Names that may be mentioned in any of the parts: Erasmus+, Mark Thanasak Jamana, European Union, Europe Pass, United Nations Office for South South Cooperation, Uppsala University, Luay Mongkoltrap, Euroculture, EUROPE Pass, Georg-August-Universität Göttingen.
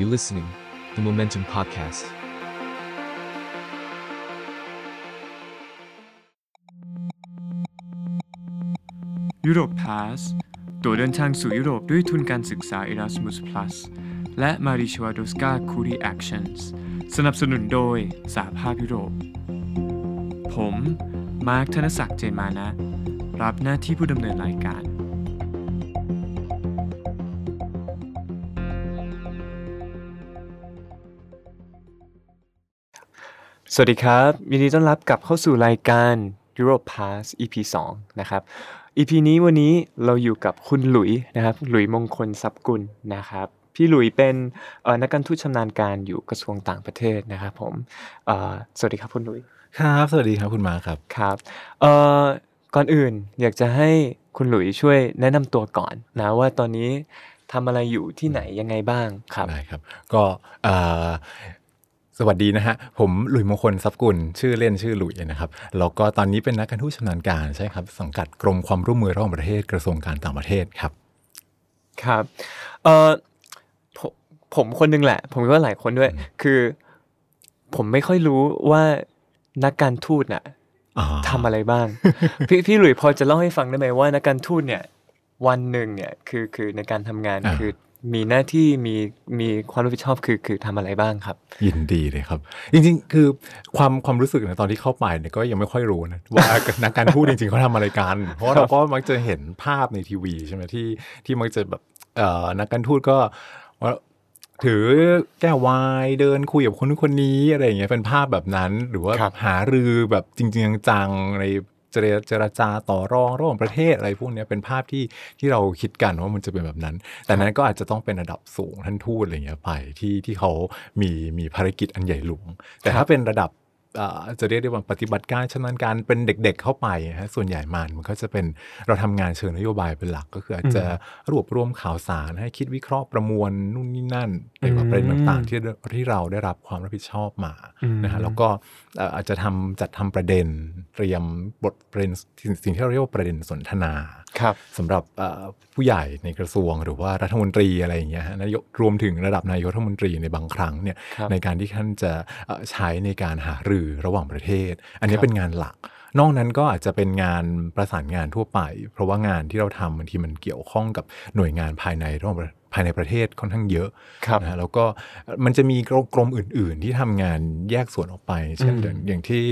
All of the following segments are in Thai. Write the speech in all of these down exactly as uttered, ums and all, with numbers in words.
You're listening the Momentum Podcast. Europe Pass ตั๋วเดินทางสู่ยุโรปด้วยทุนการศึกษา Erasmus+ และ Marie Skłodowska-Curie Actions สนับสนุนโดยสหภาพยุโรปผม Mark Thanasak Jamana รับหน้าที่ผู้ดำเนินรายการสวัสดีครับยินดีต้อนรับกลับเข้าสู่รายการ Europe Pass อี พี สองนะครับ อี พี นี้วันนี้เราอยู่กับคุณหลุยนะครับหลุยมงคลทรัพย์กุลนะครับพี่หลุยเป็นเอ่อนักการทูตชำนาญการอยู่กระทรวงต่างประเทศนะครับผมเอ่อสวัสดีครับคุณหลุยครับสวัสดีครับคุณมาครับครับเอ่อก่อนอื่นอยากจะให้คุณหลุยช่วยแนะนำตัวก่อนนะว่าตอนนี้ทำอะไรอยู่ที่ไหนยังไงบ้างครับได้ครับก็เอ่อสวัสดีนะฮะผมหลุยมงคลทรัพย์กุลชื่อเล่นชื่อหลุยนะครับแล้วก็ตอนนี้เป็นนักการทูตชำนาญการใช่ครับสังกัดกรมความร่วมมือระหว่างประเทศกระทรวงการต่างประเทศครับครับเอ่อผมคนนึงแหละผมก็หลายคนด้วยคือผมไม่ค่อยรู้ว่านักการทูตน่ะทำอะไรบ้าง พี่พี่หลุยพอจะเล่าให้ฟังได้ไหมว่านักการทูตเนี่ยวันนึงเนี่ยคือคือในการทำงานคือมีหน้าที่มีมีความรับผิดชอบคือคือทำอะไรบ้างครับยินดีเลยครับจริงๆคือความความรู้สึกนะตอนที่เข้าไปเนี่ยก็ยังไม่ค่อยรู้นะว่า นักการทูตจริงๆเขาทำอะไรกัน เพราะเราก็มักจะเห็นภาพในทีวีใช่ไหมที่ที่มักจะแบบเอ่อนักการทูตก็ถือแก้ววายเดินคุยกับคนนู้นคนนี้อะไรอย่างเงี้ยเป็นภาพแบบนั้นหรือว่าหารือแบบจริงๆจังๆในเจรจาต่อรองระหว่างประเทศอะไรพวกนี้เป็นภาพที่ที่เราคิดกันว่ามันจะเป็นแบบนั้นแต่นั้นก็อาจจะต้องเป็นระดับสูงท่านทูตอะไรอย่างเงี้ยไปที่ที่เขามีมีภารกิจอันใหญ่หลวงแต่ถ้าเป็นระดับจะเรียกได้ว่าปฏิบัติการชำนาญการเป็นเด็กๆเข้าไปฮะส่วนใหญ่มันมันก็จะเป็นเราทำงานเชิงนโยบายเป็นหลักก็คืออาจจะรวบรวมข่าวสารให้คิดวิเคราะห์ประมวลนู่นนี่นั่นในประเด็นต่างๆที่ที่เราได้รับความรับผิดชอบมานะฮะแล้วก็อาจจะทำจัดทำประเด็นเตรียมบทประเด็นสิ่งที่เราเรียกว่าประเด็นสนทนาสำหรับผู้ใหญ่ในกระทรวงหรือว่ารัฐมนตรีอะไรอย่างเงี้ยนายกรวมถึงระดับนายกรัฐมนตรีในบางครั้งเนี่ยในการที่ท่านจะใช้ในการหารือระหว่างประเทศอันนี้เป็นงานหลักนอกนั้นก็อาจจะเป็นงานประสานงานทั่วไปเพราะว่างานที่เราทำบางทีมันเกี่ยวข้องกับหน่วยงานภายในระหว่างภายในประเทศค่อนข้างเยอะนะแล้วก็มันจะมีกรมอื่นๆที่ทำงานแยกส่วนออกไปเช่นอย่างที่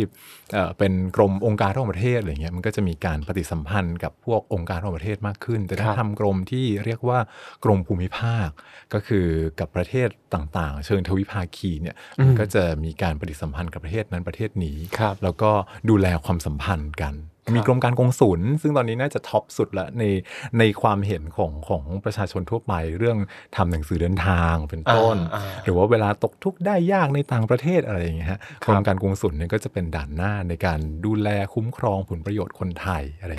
เป็นกรมองค์การระหว่างประเทศอะไรเงี้ยมันก็จะมีการปฏิสัมพันธ์กับพวกองค์การระหว่างประเทศมากขึ้นแต่ถ้าทำกรมที่เรียกว่ากรมภูมิภาคก็คือกับประเทศต่างๆเชิงทวิภาคีเนี่ยมันก็จะมีการปฏิสัมพันธ์กับประเทศนั้นประเทศนี้แล้วก็ดูแลความสัมพันธ์กันมีกรมการกงสุลซึ่งตอนนี้น่าจะท็อปสุดละในในความเห็นของของประชาชนทั่วไปเรื่องทำหนังสือเดินทางเป็นต้นหรือว่าเวลาตกทุกข์ได้ยากในต่างประเทศอะไรอย่างเงี้ยฮะกรมการกงสุลเนี่ยก็จะเป็นด่านหน้าในการดูแลคุ้มครองผลประโยชน์คนไทยอะไร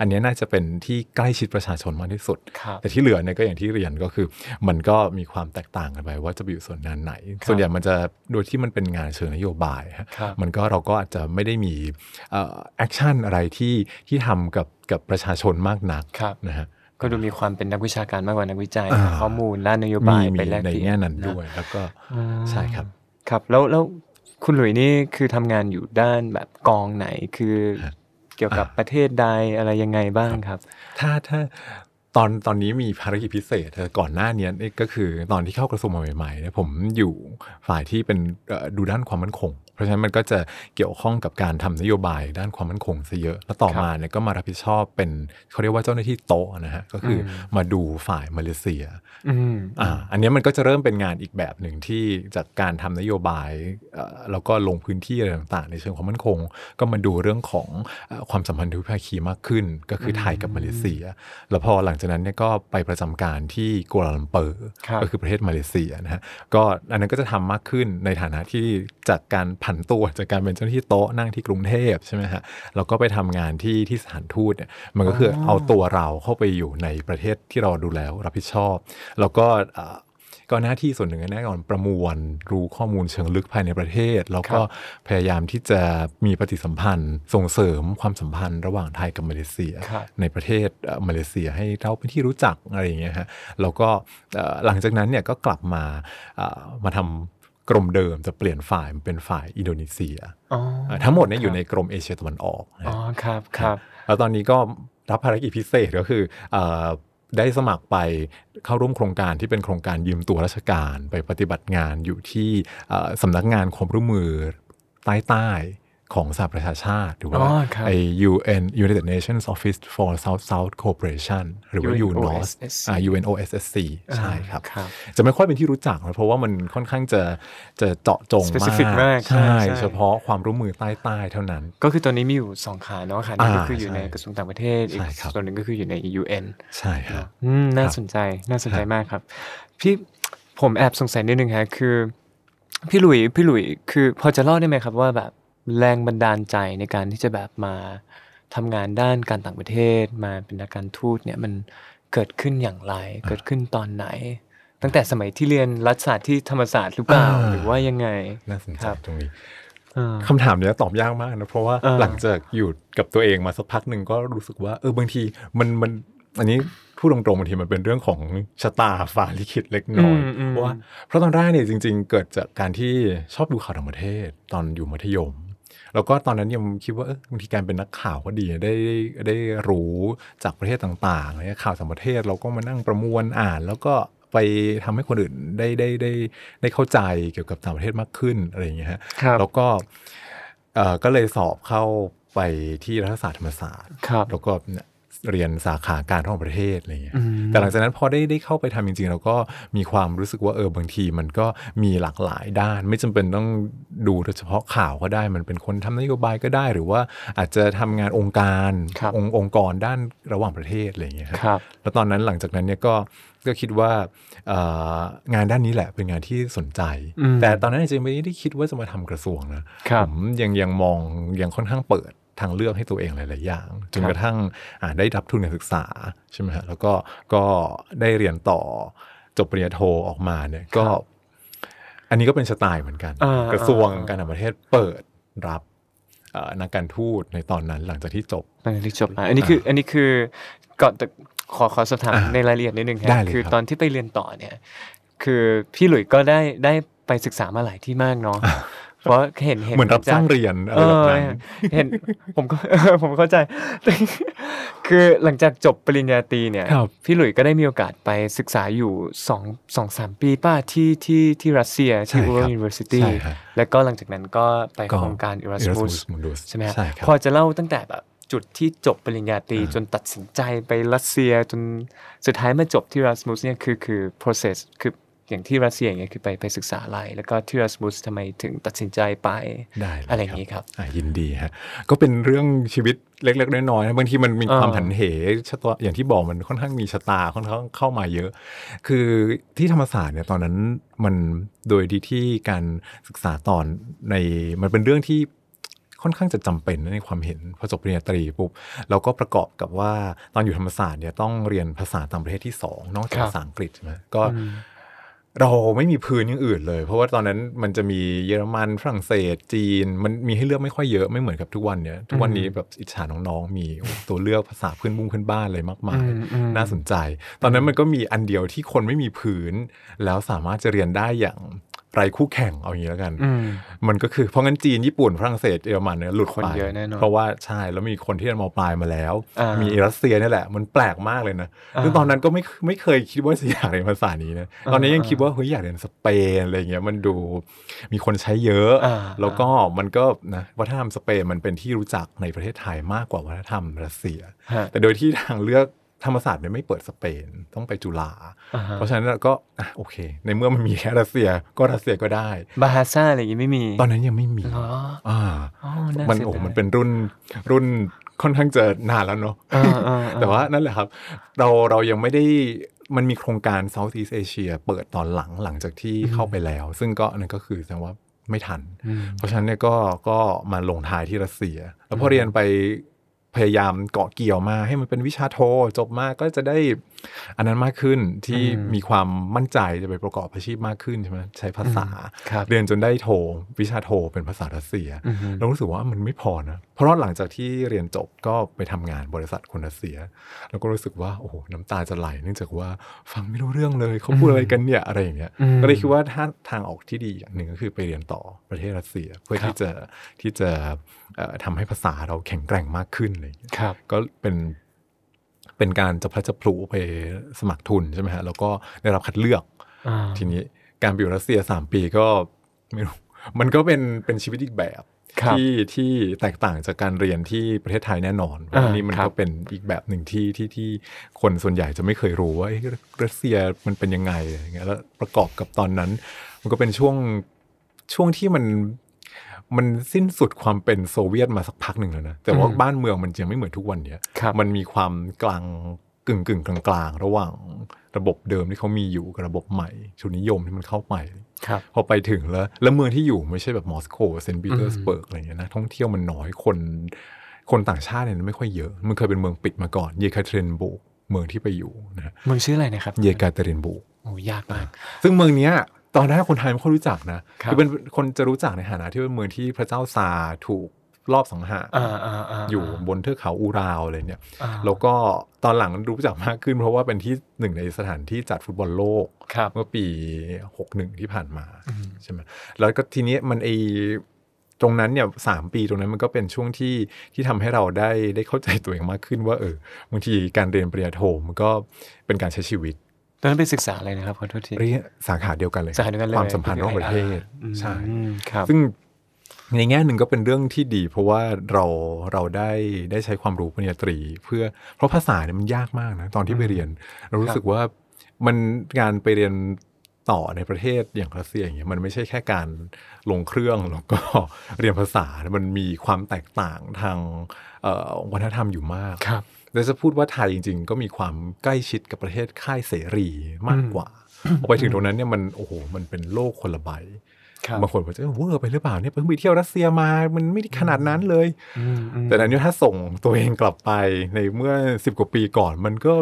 อันนี้น่าจะเป็นที่ใกล้ชิดประชาชนมากที่สุดแต่ที่เหลือเนี่ยก็อย่างที่เรียนก็คือมันก็มีความแตกต่างกันไปว่าจะอยู่ส่วนงานไหนส่วนใหญ่มันจะโดยที่มันเป็นงานเชิงนโยบายฮะมันก็เราก็อาจจะไม่ได้มีแอคชั่นอะไรที่ที่ทำกับกับประชาชนมากนักนะฮะก็ดูมีความเป็นนักวิชาการมากกว่านักวิจัยข้อมูลและนโยบายไปแลกเปลี่ยนในแง่นั้นด้วยแล้วก็ใช่ครับครับแล้วแล้วคุณหลุยนี่คือทำงานอยู่ด้านแบบกองไหนคือเกี่ยวกับประเทศใดอะไรยังไงบ้างครับถ้าถ้าตอนตอนนี้มีภารกิจพิเศษก่อนหน้านี้ก็คือตอนที่เข้ากระทรวงใหม่ๆเนี่ยผมอยู่ฝ่ายที่เป็นดูด้านความมั่นคงเพราะฉะนั้นมันก็จะเกี่ยวข้องกับการทำนโยบายด้านความมั่นคงซะเยอะแล้วต่อมาเนี่ยก็มารับผิดชอบเป็นเขาเรียกว่าเจ้าหน้าที่โต๊ะนะฮะก็คือมาดูฝ่ายมาเลเซียอ่าอันนี้มันก็จะเริ่มเป็นงานอีกแบบหนึ่งที่จากการทำนโยบายแล้วก็ลงพื้นที่อะไรต่างๆในเชิงความมั่นคงก็มาดูเรื่องของความสัมพันธ์ทวิภาคีมากขึ้นก็คือไทยกับมาเลเซียแล้วพอหลังจากนั้นเนี่ยก็ไปประจำการที่กัวลาลัมเปอร์ก็คือประเทศมาเลเซียนะฮะก็อันนั้นก็จะทำมากขึ้นในฐานะที่จากการผันตัวจากการเป็นเจ้าหน้าที่โต๊ะนั่งที่กรุงเทพใช่ไหมฮะแล้วก็ไปทำงานที่ที่สถานทูตเนี่ยมันก็คือเอาตัวเราเข้าไปอยู่ในประเทศที่เราดูแลรับผิดชอบแล้วก็ ก็หน้าที่ส่วนหนึ่งแน่นอนประมวลรู้ข้อมูลเชิงลึกภายในประเทศแล้วก็พยายามที่จะมีปฏิสัมพันธ์ส่งเสริมความสัมพันธ์ระหว่างไทยกับมาเลเซียในประเทศมาเลเซียให้เราเป็นที่รู้จักอะไรอย่างเงี้ยฮะแล้วก็หลังจากนั้นเนี่ยก็กลับมามาทำกรมเดิมจะเปลี่ยนฝ่ายมันเป็นฝ่ายอินโดนีเซียทั้งหมดเนี่ยอยู่ในกรมเอเชียตะวันออกอ๋อครับครับแล้วตอนนี้ก็รับภารกิจพิเศษก็คือได้สมัครไปเข้าร่วมโครงการที่เป็นโครงการยืมตัวราชการไปปฏิบัติงานอยู่ที่สำนักงานความร่วมมือใต้ใต้ของสหประชาชาติหรือว่าไอ้ ยู เอ็น United Nations Office for South South Cooperation หรือว่า ยู เอ็น โอ เอส อ่า ยู เอ็น โอ เอส เอส ซี ใช่ครับจะไม่ค่อยเป็นที่รู้จักนะเพราะว่ามันค่อนข้างจะจะเจาะจงมากใช่เฉพาะความร่วมมือใต้ใต้เท่านั้นก็คือตอนนี้มีอยู่สองขาเนาะขาหนึ่งก็คืออยู่ในกระทรวงต่างประเทศอีกส่วนหนึ่งก็คืออยู่ใน ยู เอ็น ใช่ครับอืมน่าสนใจน่าสนใจมากครับพี่ผมแอบสงสัยนิดนึงฮะคือพี่หลุยพี่หลุยคือพอจะเล่าได้ไหมครับว่าแบบแรงบันดาลใจในการที่จะแบบมาทำงานด้านการต่างประเทศมาเป็นนักการทูตเนี่ยมันเกิดขึ้นอย่างไรเกิดขึ้นตอนไหนตั้งแต่สมัยที่เรียนรัฐศาสตร์ที่ธรรมศาสตร์หรือเปล่าหรือว่ายังไงน่าสนใจตรงนี้คำถามเนี้ยตอบยากมากนะเพราะว่าหลังจากอยู่กับตัวเองมาสักพักหนึ่งก็รู้สึกว่าเออบางทีมันมันอันนี้พูดตรงๆบางทีมันเป็นเรื่องของชะตาฟ้าลิขิตเล็กน้อยเพราะว่าเพราะตอนแรกเนี่ยจริงๆเกิดจากการที่ชอบดูข่าวต่างประเทศตอนอยู่มัธยมแล้วก็ตอนนั้นยังคิดว่าบางทีการเป็นนักข่าวก็ดีได้ได้รู้จากประเทศต่างๆเนี่ยข่าวต่างประเทศเราก็มานั่งประมวลอ่านแล้วก็ไปทำให้คนอื่นได้ได้ได้ได้เข้าใจเกี่ยวกับต่างประเทศมากขึ้นอะไรอย่างเงี้ยฮะแล้วก็เอ่อก็เลยสอบเข้าไปที่รัฐศาสตร์ธรรมศาสตร์แล้วก็เรียนสาขาการท่องประเทศอะไรเงี้ยแต่หลังจากนั้นพอได้ได้เข้าไปทำจริงๆเราก็มีความรู้สึกว่าเออบางทีมันก็มีหลากหลายด้านไม่จำเป็นต้องดูเฉพาะข่าวก็ได้มันเป็นคนทำนโยบายก็ได้หรือว่าอาจจะทำงานองค์การองค์องค์กรด้านระหว่างประเทศอะไรเงี้ยครับแล้วตอนนั้นหลังจากนั้นเนี่ยก็ก็คิดว่างานด้านนี้แหละเป็นงานที่สนใจแต่ตอนนั้นจริงๆไม่ได้คิดว่าจะมาทำกระทรวงนะผมยังยังมองยังค่อนข้างเปิดทางเลือกให้ตัวเองหลายๆอย่างจนกระทั่งได้รับทุนการศึกษาใช่ไหมฮะแล้วก็ก็ได้เรียนต่อจบปริญญาโทออกมาเนี่ยก็อันนี้ก็เป็นสไตล์เหมือนกันกระทรวงการต่างประเทศเปิดรับนักการทูตในตอนนั้นหลังจากที่จบหลังจากที่จบอันนี้คืออันนี้คือก่อนจะขอขอสอบถามในรายละเอียดนิดนึงครับคือตอนที่ไปเรียนต่อเนี่ยคือพี่หลุยส์ก็ได้ได้ไปศึกษามาหลายที่มากเนาะเพราะเห็นเห็นเหมือนรับจ้างเรียนอะไรแบบนั้นเห็นผมก็ผมเข้าใจคือหลังจากจบปริญญาตรีเนี่ยพี่หลุยส์ก็ได้มีโอกาสไปศึกษาอยู่สอง สอง สามปีป่ะที่ที่ที่รัสเซียที่ Uppsala University แล้วก็หลังจากนั้นก็ไปโครงการ Erasmus ใช่มั้ยพอจะเล่าตั้งแต่แบบจุดที่จบปริญญาตรีจนตัดสินใจไปรัสเซียจนสุดท้ายมาจบที่ Erasmus เนี่ยคือคือ process คืออย่างที่รัสเซียอย่างเงี้ยคือไปไปศึกษาอะไรแล้วก็ที่รัสมุสทำไมถึงตัดสินใจไปอะไรอย่างงี้ครับยินดีฮะก็เป็นเรื่องชีวิตเล็กๆน้อยๆบางทีมันมีความผันเหอย่างที่บอกมันค่อนข้างมีชะตาค่อนข้างเข้ามาเยอะคือที่ธรรมศาสตร์เนี่ยตอนนั้นมันโดยดีที่การศึกษาตอนในมันเป็นเรื่องที่ค่อนข้างจะจำเป็นในความเห็นพอจบปริญญาตรีปุ๊บเราก็ประกอบกับว่าตอนอยู่ธรรมศาสตร์เนี่ยต้องเรียนภาษาต่างประเทศที่สองนอกจากภาษาอังกฤษนะก็เราไม่มีพื้นอย่างอื่นเลยเพราะว่าตอนนั้นมันจะมีเยอรมันฝรั่งเศสจีนมันมีให้เลือกไม่ค่อยเยอะไม่เหมือนกับทุกวันเนี่ยทุกวันนี้แบบอิจฉาน้องๆมีตัวเลือกภาษาพื้นบุ้งพื้นบ้านอะไรมากมายน่าสนใจตอนนั้นมันก็มีอันเดียวที่คนไม่มีพื้นแล้วสามารถจะเรียนได้อย่างไรคู่แข่งเอาอย่างนี้แล้วกันมันก็คือเพราะงั้นจีนญี่ปุ่นฝรั่งเศสเยอรมันเนี่ยหลุดคนเยอะแน่นอนเพราะว่าใช่แล้วมีคนที่เรียนม.ปลายมาแล้วมีรัสเซียนี่แหละมันแปลกมากเลยนะซึ่งตอนนั้นก็ไม่ไม่เคยคิดว่าจะอยากเรียนภาษานี้นะตอนนี้ยังคิดว่าเฮ้ยอยากเรียนสเปนอะไรเงี้ยมันดูมีคนใช้เยอะแล้วก็มันก็นะวัฒนธรรมสเปนมันเป็นที่รู้จักในประเทศไทยมากกว่าวัฒนธรรมรัสเซียแต่โดยที่ทางเลือกธรรมศาสตร์เนี่ยไม่เปิดสเปนต้องไปจุฬา uh-huh. เพราะฉะนั้นก็อ่ะโอเคในเมื่อมันมีแค่รัสเซียก็รัสเซียก็ได้บาฮาซ่าอะไรอย่างงี้ไม่มีตอนนั้นยังไม่มีอ๋ออ่ามันโอ้มันเป็นรุ่นรุ่นค่อนข้างจะนานแล้วเนาะ uh-huh. uh-huh. แต่ว่านั่นแหละครับเราเรายังไม่ได้มันมีโครงการ Southeast Asia เปิดตอนหลังหลังจากที่ uh-huh. เข้าไปแล้วซึ่งก็นั่นก็คือแสดงว่าไม่ทัน uh-huh. เพราะฉะนั้นเนี่ยก็ก็มาลงท้ายที่รัสเซียแล้วพอเรียนไปพยายามเกาะเกี่ยวมาให้มันเป็นวิชาโทจบมาก็จะได้ อันนั้นมากขึ้นที่มีความมั่นใจจะไปประกอบอาชีพมากขึ้นใช่ไหมใช้ภาษาเรียนจนได้โทวิชาโทเป็นภาษารัสเซียเรารู้สึกว่ามันไม่พอนะเพราะหลังจากที่เรียนจบก็ไปทำงานบริษัทคนรัสเซียแล้วก็รู้สึกว่าโอ้โหน้ำตาจะไหลเนื่องจากว่าฟังไม่รู้เรื่องเลยเขาพูดอะไรกันเนี่ยอะไรอย่างเงี้ยก็เลยคิดว่าถ้าทางออกที่ดีอย่างหนึ่งก็คือไปเรียนต่อประเทศรัสเซียเพื่อที่จะที่จะทำให้ภาษาเราแข็งแกร่งมากขึ้นเลยก็เป็นเป็นการจะพลัดจะพลูไปสมัครทุนใช่ไหมฮะแล้วก็ได้รับคัดเลือกทีนี้การไปอยู่รัสเซียสามปีก็ไม่รู้มันก็เป็นเป็นชีวิตอีกแบบที่ที่แตกต่างจากการเรียนที่ประเทศไทยแน่นอนเพราะนี่มันก็เป็นอีกแบบหนึ่งที่ที่ที่คนส่วนใหญ่จะไม่เคยรู้ว่ารัสเซียมันเป็นยังไงอย่างเงี้ยแล้วประกอบกับตอนนั้นมันก็เป็นช่วงช่วงที่มันมันสิ้นสุดความเป็นโซเวียตมาสักพักหนึ่งแล้วนะแต่ว่าบ้านเมืองมันยังไม่เหมือนทุกวันเนี้ยมันมีความกลางกึ่งกึ่งกลางกลางระหว่างระบบเดิมที่เขามีอยู่กับระบบใหม่ทุนนิยมที่มันเข้าไปพอไปถึงแล้วแล้วเมืองที่อยู่ไม่ใช่แบบมอสโกเซนต์ปีเตอร์สเบิร์กอะไรเงี้ยนะท่องเที่ยวมันน้อยคนคนต่างชาติเนี่ยไม่ค่อยเยอะมันเคยเป็นเมืองปิดมาก่อนเยกาเตรินบูร์กเมืองที่ไปอยู่นะเมืองชื่ออะไรนะครับเยกาเตรินบูร์กโอ้ยากมากซึ่งเมืองเนี้ยตอนแรกคนไทยไม่ค่อยรู้จักนะคือเป็นคนจะรู้จักในฐานะที่เป็นเมืองที่พระเจ้าซาถูกรอบสังหาร อ, อ, อ, อยู่บนเทือกเขาอูราวอะไรเนี่ยแล้วก็ตอนหลังรู้จักมากขึ้นเพราะว่าเป็นที่หนึ่งในสถานที่จัดฟุตบอลโลกเมื่อปีหกสิบเอ็ดที่ผ่านมาใช่ไหมแล้วก็ทีนี้มันไอตรงนั้นเนี่ยสามปีตรงนั้นมันก็เป็นช่วงที่ที่ทำให้เราได้ได้เข้าใจตัวเองมากขึ้นว่าเออบางทีการเรียนปริญญาโทมันก็เป็นการใช้ชีวิตตอนนั้นไปศึกษาอะไรนะครับขอโทษทีสาขาเดียวกันเลยความสัมพันธ์ระหว่างประเทศใช่ซึ่งในแง่หนึ่งก็เป็นเรื่องที่ดีเพราะว่าเราเราได้ได้ใช้ความรู้ปริญญาตรีเพื่อเพราะภาษาเนี่ยมันยากมากนะตอนที่ไปเรียนเรารู้สึกว่ามันการไปเรียนต่อในประเทศอย่างรัสเซียอย่างเงี้ยมันไม่ใช่แค่การลงเครื่องแล้วก็เรียนภาษามันมีความแตกต่างทางวัฒนธรรมอยู่มากเราจะพูดว่าไทยจริงๆก็มีความใกล้ชิดกับประเทศค่ายเสรีมากกว่าพอไปถึงตรงนั้นเนี่ยมันโอ้โหมันเป็นโลกคนละใบบางคนบอกจะเวอร์ไปหรือเปล่าเนี่ยเพิ่งไปเที่ยวรัสเซียมามันไม่ได้ขนาดนั้นเลยแต่อันนี้ถ้าส่งตัวเองกลับไปในเมื่อสิบกว่าปีก่อนมันก็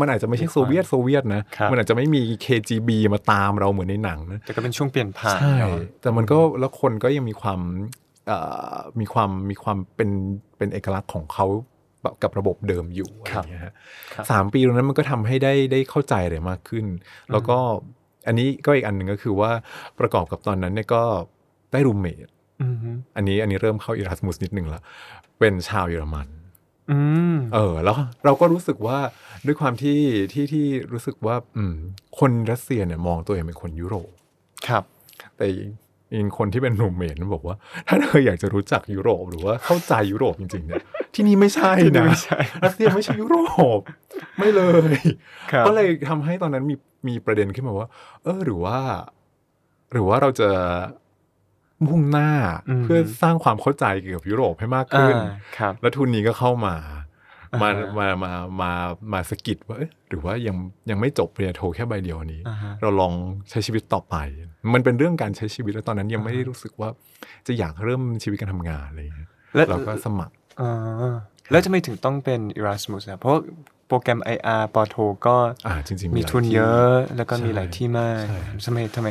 มันอาจจะไม่ใช่โซเวียตโซเวียตนะมันอาจจะไม่มี เค จี บี มาตามเราเหมือนในหนังนะแต่ก็เป็นช่วงเปลี่ยนผ่านใช่แต่มันก็แล้วคนก็ยังมีความมีความมีความเป็นเป็นเอกลักษณ์ของเขากับระบบเดิมอยู่อะไรเงี้ยฮะสามปีตรงนั้นมันก็ทำให้ได้ได้เข้าใจอะไรมากขึ้นแล้วก็อันนี้ก็อีกอันหนึ่งก็คือว่าประกอบกับตอนนั้นเนี่ยก็ได้รูมเมทอันนี้อันนี้เริ่มเข้า Erasmus นิดนึงละเป็นชาวเยอรมันเออแล้วเราก็รู้สึกว่าด้วยความที่ที่ที่รู้สึกว่าคนรัสเซียเนี่ยมองตัวเองเป็นคนยุโรปครับแต่อีกคนที่เป็นรูมเมทบอกว่าถ้าเธออยากจะรู้จักยุโรปหรือว่าเข้าใจยุโรปจริงๆเนี่ยที่นี่ไม่ใช่นะรัสเซียไม่ใช่ยุโรปไม่เลยก็เลยทำให้ตอนนั้นมีมีประเด็นขึ้นมาว่าเออหรือว่าหรือว่าเราจะมุ่งหน้าเพื่อสร้างความเข้าใจเกี่ยวกับยุโรปให้มากขึ้นแล้วทุนนี้ก็เข้ามามามามามามาสะกิดว่าหรือว่ายังยังไม่จบปริญญาโทแค่ใบเดียวนี้เราลองใช้ชีวิตต่อไปมันเป็นเรื่องการใช้ชีวิตแล้วตอนนั้นยังไม่ได้รู้สึกว่าจะอยากเริ่มชีวิตการทำงานอะไรอย่างเงี้ยเราก็สมัครแล้วจะไม่ถึงต้องเป็น Erasmus นะเพราะโปรแกรม ไอ อาร์ ปอโทก็มีทุนเยอะแล้วก็มีหลายที่มากทำไมทำไม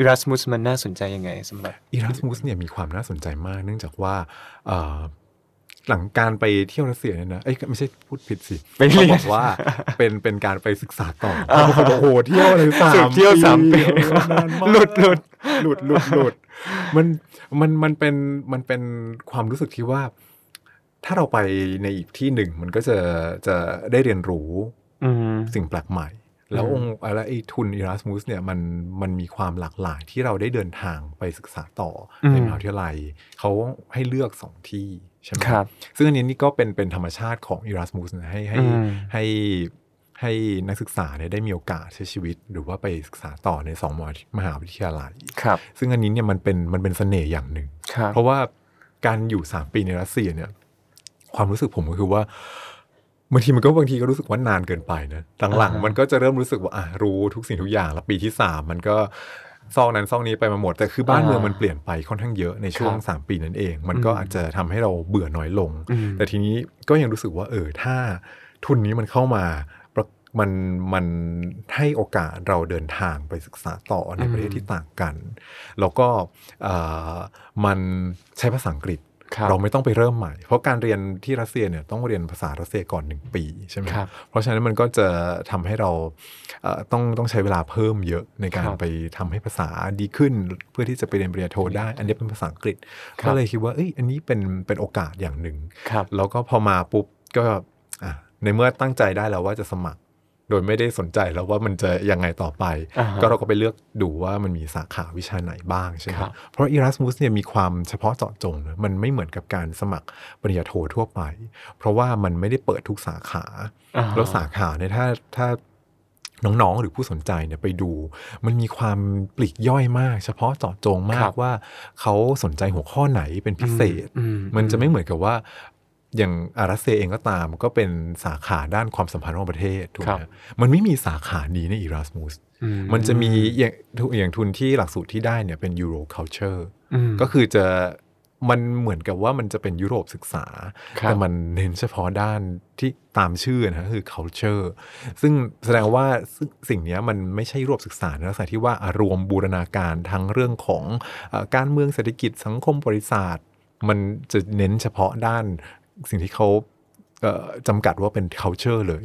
Erasmus มันน่าสนใจยังไงสำหรับ Erasmus เนี่ยมีความน่าสนใจมากเนื่องจากว่าหลังการไปเที่ยวรัสเซียเนี่ยนะเอ้ยไม่ใช่พูดผิดสิไปเรียนว่าเป็นเป็นการไปศึกษาต่อเพราะเขาบอกโอ้เที่ยวอะไรสามเที่ยวสามปีหลุดหลุดหลุดหลุดหลุดมันมันมันเป็นมันเป็นความรู้สึกที่ว่าถ้าเราไปในอีกที่หนึ่งมันก็จะจะได้เรียนรู้สิ่งแปลกใหม่แล้วองค์อะไรไอ้ทุน Erasmus เนี่ยมันมันมีความหลากหลายที่เราได้เดินทางไปศึกษาต่อในมหาวิทยาลัยเขาให้เลือกสองที่ใช่ไหมครับซึ่งอันนี้นี่ก็เป็นเป็นธรรมชาติของ Erasmus นะให้ให้ให้ให้นักศึกษาเนี่ยได้มีโอกาสใช้ชีวิตหรือว่าไปศึกษาต่อในสองมหาวิทยาลัยครับซึ่งอันนี้เนี่ยมันเป็นมันเป็นเสน่ห์อย่างหนึ่งเพราะว่าการอยู่สามปีในรัสเซียเนี่ยความรู้สึกผมก็คือว่าบางทีมันก็บางทีก็รู้สึกว่านานเกินไปนะหลังๆมันก็จะเริ่มรู้สึกว่าอ่ะรู้ทุกสิ่งทุกอย่างแล้วปีที่สามมันก็ซอกนั้นซอกนี้ไปมาหมดแต่คือบ้านเมืองมันเปลี่ยนไปค่อนข้างเยอะในช่วงสามปีนั้นเองมันก็อาจจะทำให้เราเบื่อน้อยลงแต่ทีนี้ก็ยังรู้สึกว่าเออถ้าทุนนี้มันเข้ามา มันมันให้โอกาสเราเดินทางไปศึกษาต่อในประเทศที่ต่างกันแล้วก็มันใช้ภาษาอังกฤษเราไม่ต้องไปเริ่มใหม่เพราะการเรียนที่รัสเซียเนี่ยต้องเรียนภาษารัสเซียก่อนหนึ่งปีใช่ไหมเพราะฉะนั้นมันก็จะทำให้เราต้องต้องใช้เวลาเพิ่มเยอะในการไปทำให้ภาษาดีขึ้นเพื่อที่จะไปเรียนปริญญาโทได้อันนี้เป็นภาษาอังกฤษก็เลยคิดว่าเอ้ยอันนี้เป็นเป็นโอกาสอย่างหนึ่งแล้วก็พอมาปุ๊บก็ในเมื่อตั้งใจได้แล้วว่าจะสมัครโดยไม่ได้สนใจแล้วว่ามันจะยังไงต่อไป uh-huh. ก็เราก็ไปเลือกดูว่ามันมีสาขาวิชาไหนบ้างใช่ไหมเพราะ Erasmus เนี่ยมีความเฉพาะเจาะจงมันไม่เหมือนกับการสมัครปริญญาโททั่วไปเพราะว่ามันไม่ได้เปิดทุกสาขา uh-huh. แล้วสาขาเนี่ยถ้าถ้าน้องๆหรือผู้สนใจเนี่ยไปดูมันมีความปลีกย่อยมากเฉพาะเจาะจงมากว่าเขาสนใจหัวข้อไหนเป็นพิเศษ uh-huh. มันจะไม่เหมือนกับว่าอย่างรัสเซียเองก็ตามก็เป็นสาขาด้านความสัมพันธ์ระหว่างประเทศถูกไหมมันไม่มีสาขานี้ใน Erasmus มันจะมีอย่างอย่างทุนที่หลักสูตรที่ได้เนี่ยเป็น Euroculture ก็คือจะมันเหมือนกับว่ามันจะเป็นยุโรปศึกษาแต่มันเน้นเฉพาะด้านที่ตามชื่อนะคือ culture ซึ่งแสดงว่าสิ่งนี้มันไม่ใช่ยุโรปศึกษาในลักษณะที่ว่ารวมบูรณาการทั้งเรื่องของการเมืองเศรษฐกิจสังคมบริษัทมันจะเน้นเฉพาะด้านสิ่งที่เขาจำกัดว่าเป็น culture เลย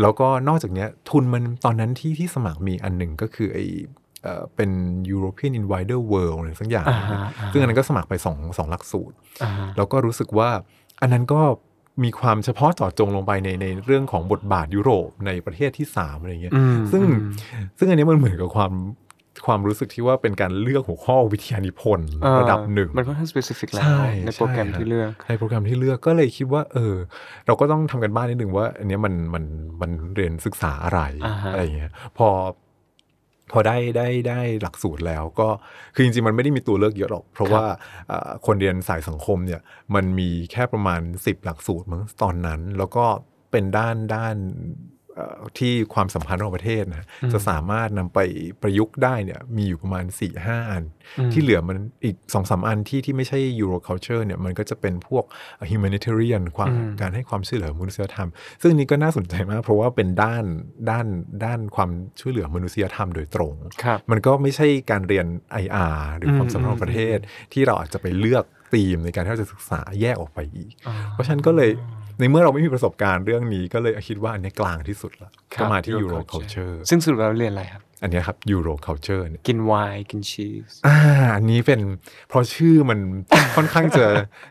แล้วก็นอกจากนี้ทุนมันตอนนั้นที่ที่สมัครมีอันหนึ่งก็คือไอเอ่อเป็น European in Wider World อะไรสักอย่าง uh-huh. ซึ่งอันนั้นก็สมัครไปสอง สองหลักสูตร uh-huh. แล้วก็รู้สึกว่าอันนั้นก็มีความเฉพาะเจาะจงลงไปในในเรื่องของบทบาทยุโรปในประเทศที่สามอะไรเงี้ย uh-huh. ซึ่ง uh-huh. ซึ่งอันนี้มันเหมือนกับความความรู้สึกที่ว่าเป็นการเลือกหัวข้อวิทยานิพนธ์ระดับหนึ่งมันค่อนข้าง specific แล้วในโปรแกรมที่เลือกในโปรแกรมที่เลือกก็เลยคิดว่าเออเราก็ต้องทำกันบ้านนิดนึงว่าอันนี้มันมันมันเรียนศึกษาอะไร uh-huh. อะไรอย่างเงี้ยพอพอได้ได้ได้หลักสูตรแล้วก็คือจริงๆมันไม่ได้มีตัวเลือกเยอะหรอกเพราะว่าคนเรียนสายสังคมเนี่ยมันมีแค่ประมาณสิบหลักสูตรมั้งตอนนั้นแล้วก็เป็นด้านด้านที่ความสัมพันธ์ระหว่างประเทศนะจะสามารถนำไปประยุกต์ได้เนี่ยมีอยู่ประมาณ สี่ห้า อันที่เหลือมันอีก สองสาม อันที่ที่ไม่ใช่ Euroculture เนี่ยมันก็จะเป็นพวก humanitarian ความการให้ความช่วยเหลือมนุษยธรรมซึ่งนี่ก็น่าสนใจมากเพราะว่าเป็นด้านด้านด้านความช่วยเหลือมนุษยธรรมโดยตรงมันก็ไม่ใช่การเรียน ไอ อาร์ หรือความสัมพันธ์ระหว่างประเทศที่เราอาจจะไปเลือกธีมในการที่เราจะศึกษาแยกออกไปอีกเพราะฉะนั้นก็เลยในเมื่อเราไม่มีประสบการณ์เรื่องนี้ก็เลยคิดว่าอันนี้กลางที่สุดละก็มาที่ Euroculture ซึ่งสุดแล้วเรียนอะไรครับอันนี้ครับ Euroculture เนี่ยกินไวน์กินชีสอ่าอันนี้เป็นเพราะชื่อมัน ค่อนข้างจะ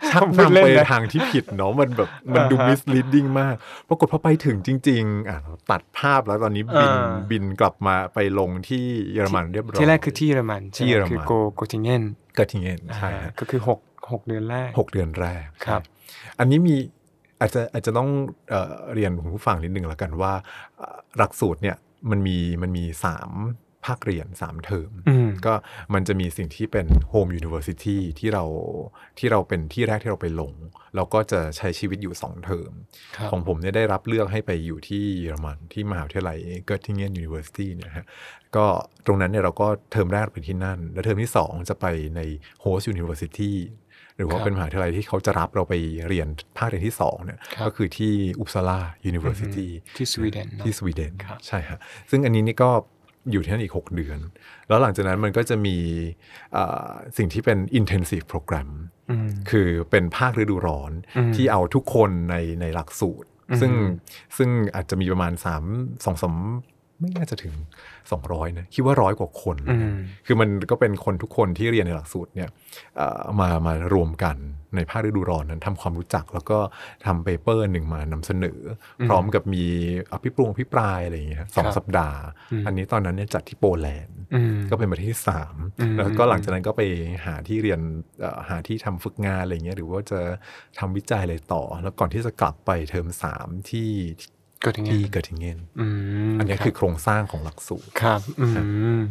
ชักนำไปทางที่ผิดเนาะมันแบบมันดู misleading มากปรากฏพอไปถึงจริงๆอ่ะตัดภาพแล้วตอนนี้บินบินกลับมาไปลงที่เยอรมันเรียบร้อยที่แรกคือที่เยอรมันที่เยอรมันคือโกโกทิงเงนโกทิงเงนใช่ก็คือหก หกเดือนแรกหกเดือนแรกครับอันนี้มีอาจจะอาจจะต้องเอ่อเรียนผู้ฟังนิดนึงแล้วกันว่าหลักสูตรเนี่ยมันมีมันมีสามภาคเรียนสามเทอมก็มันจะมีสิ่งที่เป็น Home University ที่เราที่เราเป็นที่แรกที่เราไปลงเราก็จะใช้ชีวิตอยู่สองเทอมของผมเนี่ยได้รับเลือกให้ไปอยู่ที่เยอรมันที่มหาวิทยาลัย Göttingen University นะฮะก็ตรงนั้นเนี่ยเราก็เทอมแรกไปที่นั่นแล้วเทอมที่สองจะไปใน Host Universityหรือว่าเป็นมหาวิทยาลัยที่เขาจะรับเราไปเรียนภาคเรียนที่สองเนี่ยก็คือที่ Uppsala University ที่สวีเดนที่สวีเดนใช่ฮะซึ่งอันนี้นี่ก็อยู่ที่นั่นอีกหกเดือนแล้วหลังจากนั้นมันก็จะมีสิ่งที่เป็น intensive program คือเป็นภาคฤดูร้อนที่เอาทุกคนในในหลักสูตรซึ่งซึ่งอาจจะมีประมาณสาม สอง สามไม่น่าจะถึงสองร้อยนะคิดว่าร้อยกว่าคนคือมันก็เป็นคนทุกคนที่เรียนในหลักสูตรเนี่ยมามารวมกันในภาคฤดูร้อนนั้นทำความรู้จักแล้วก็ทำเปเปอร์หนึ่งมานำเสนอพร้อมกับมีอภิปรายอภิปรายอะไรอย่างเงี้ยสองสัปดาห์อันนี้ตอนนั้นเนี่ยจัดที่โปแลนด์ก็เป็นประเทศที่สามแล้วก็หลังจากนั้นก็ไปหาที่เรียนหาที่ทำฝึกงานอะไรเงี้ยหรือว่าจะทำวิจัยอะไรต่อแล้วก่อนที่จะกลับไปเทอมสามที่ที่เกิดถึงเงินอันนี้คือโครงสร้างของหลักสูตร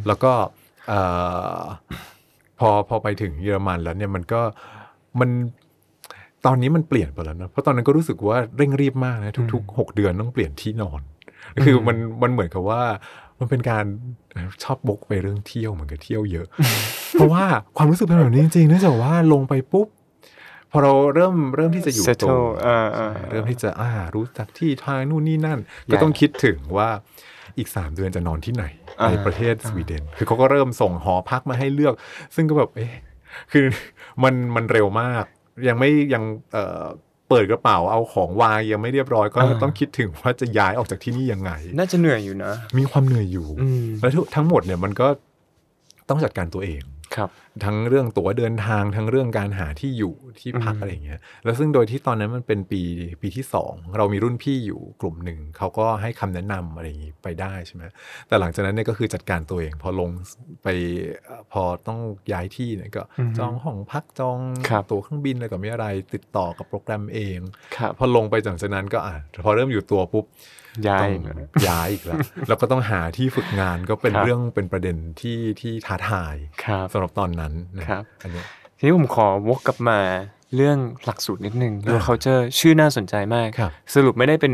แล้วก็พอพอไปถึงเยอรมันแล้วเนี่ยมันก็มันตอนนี้มันเปลี่ยนไปแล้วนะเพราะตอนนั้นก็รู้สึกว่าเร่งรีบมากนะทุกๆหกเดือนต้องเปลี่ยนที่นอนคือมันมันเหมือนกับว่ามันเป็นการชอบบกไปเรื่องเที่ยวเหมือนกับเที่ยวเยอะเพราะว่าความรู้สึกเป็นแบบนี้จริงๆเนื่องจากว่าลงไปปุ๊บ พอเราเริ่มเริ่มที่จะอยู่ตัวเริ่มที่จะรู้จักที่ทางนู่นนี่นั่นก็ต้องคิดถึงว่าอีกสามเดือนจะนอนที่ไหนในประเทศสวีเดนคือเขาก็เริ่มส่งหอพักมาให้เลือกซึ่งก็แบบเอ๊ะคือมันมันเร็วมากยังไม่ยังเอ่อเปิดกระเป๋าเอาของวางยังไม่เรียบร้อยก็ต้องคิดถึงว่าจะย้ายออกจากที่นี่ยังไงน่าจะเหนื่อยอยู่นะมีความเหนื่อยอยู่แล้วทั้งหมดเนี่ยมันก็ต้องจัดการตัวเองทั้งเรื่องตั๋วเดินทางทั้งเรื่องการหาที่อยู่ที่พักอะไรอย่างเงี้ยแล้วซึ่งโดยที่ตอนนั้นมันเป็นปีปีที่สองเรามีรุ่นพี่อยู่กลุ่มหนึ่งเขาก็ให้คำแนะนำอะไรอย่างงี้ไปได้ใช่ไหมแต่หลังจากนั้นเนี่ยก็คือจัดการตัวเองพอลงไปพอต้องย้ายที่เนี่ยก็จองห้องพักจองตั๋วเครื่องบินอะไรต่อมีอะไรติดต่อกับโปรแกรมเองพอลงไปหลังจากนั้นก็อ่ะพอเริ่มอยู่ตัวปุ๊บย้ายย้ายอีกแล้วแล้วก็ต้องหาที่ฝึกงานก็เป็นเรื่องเป็นประเด็นที่ที่ท้าทายสำหรับตอนนั้นนะครับทีนี้ผมขอวกกลับมาเรื่องหลักสูตรนิดนึง Euroculture ชื่อน่าสนใจมากสรุปไม่ได้เป็น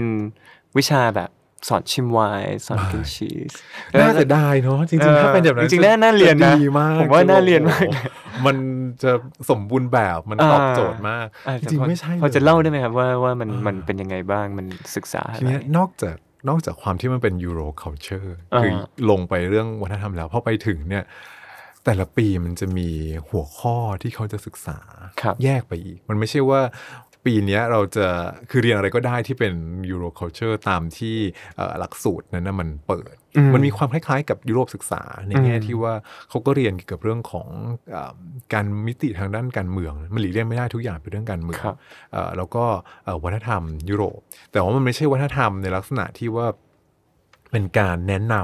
วิชาแบบสอนชิมไวน์สอนกินชีสน่าจะได้เนาะจริงๆถ้าเป็นแบบนั้นจริงๆน่าเรียนนะผมว่าน่าเรียนมากมันจะสมบูรณ์แบบมันตอบโจทย์มากจริงๆไม่ใช่พอจะเล่าได้ไหมครับว่าว่ามันมันเป็นยังไงบ้างมันศึกษาทีนี้นอกจากนอกจากความที่มันเป็น Euroculture คือลงไปเรื่องวัฒนธรรมแล้วพอไปถึงเนี่ยแต่ละปีมันจะมีหัวข้อที่เขาจะศึกษาแยกไปอีกมันไม่ใช่ว่าปีนี้เราจะคือเรียนอะไรก็ได้ที่เป็น Euroculture ตามที่หลักสูตรนั้นนะมันเปิดมันมีความคล้ายๆกับยุโรปศึกษาในแง่ที่ว่าเขาก็เรียนเกี่ยวกับเรื่องของการมิติทางด้านการเมืองมันหลีกเลี่ยงไม่ได้ทุกอย่างเป็นเรื่องการเมืองแล้วก็วัฒนธรรมยุโรปแต่ว่ามันไม่ใช่วัฒนธรรมในลักษณะที่ว่าเป็นการแนะน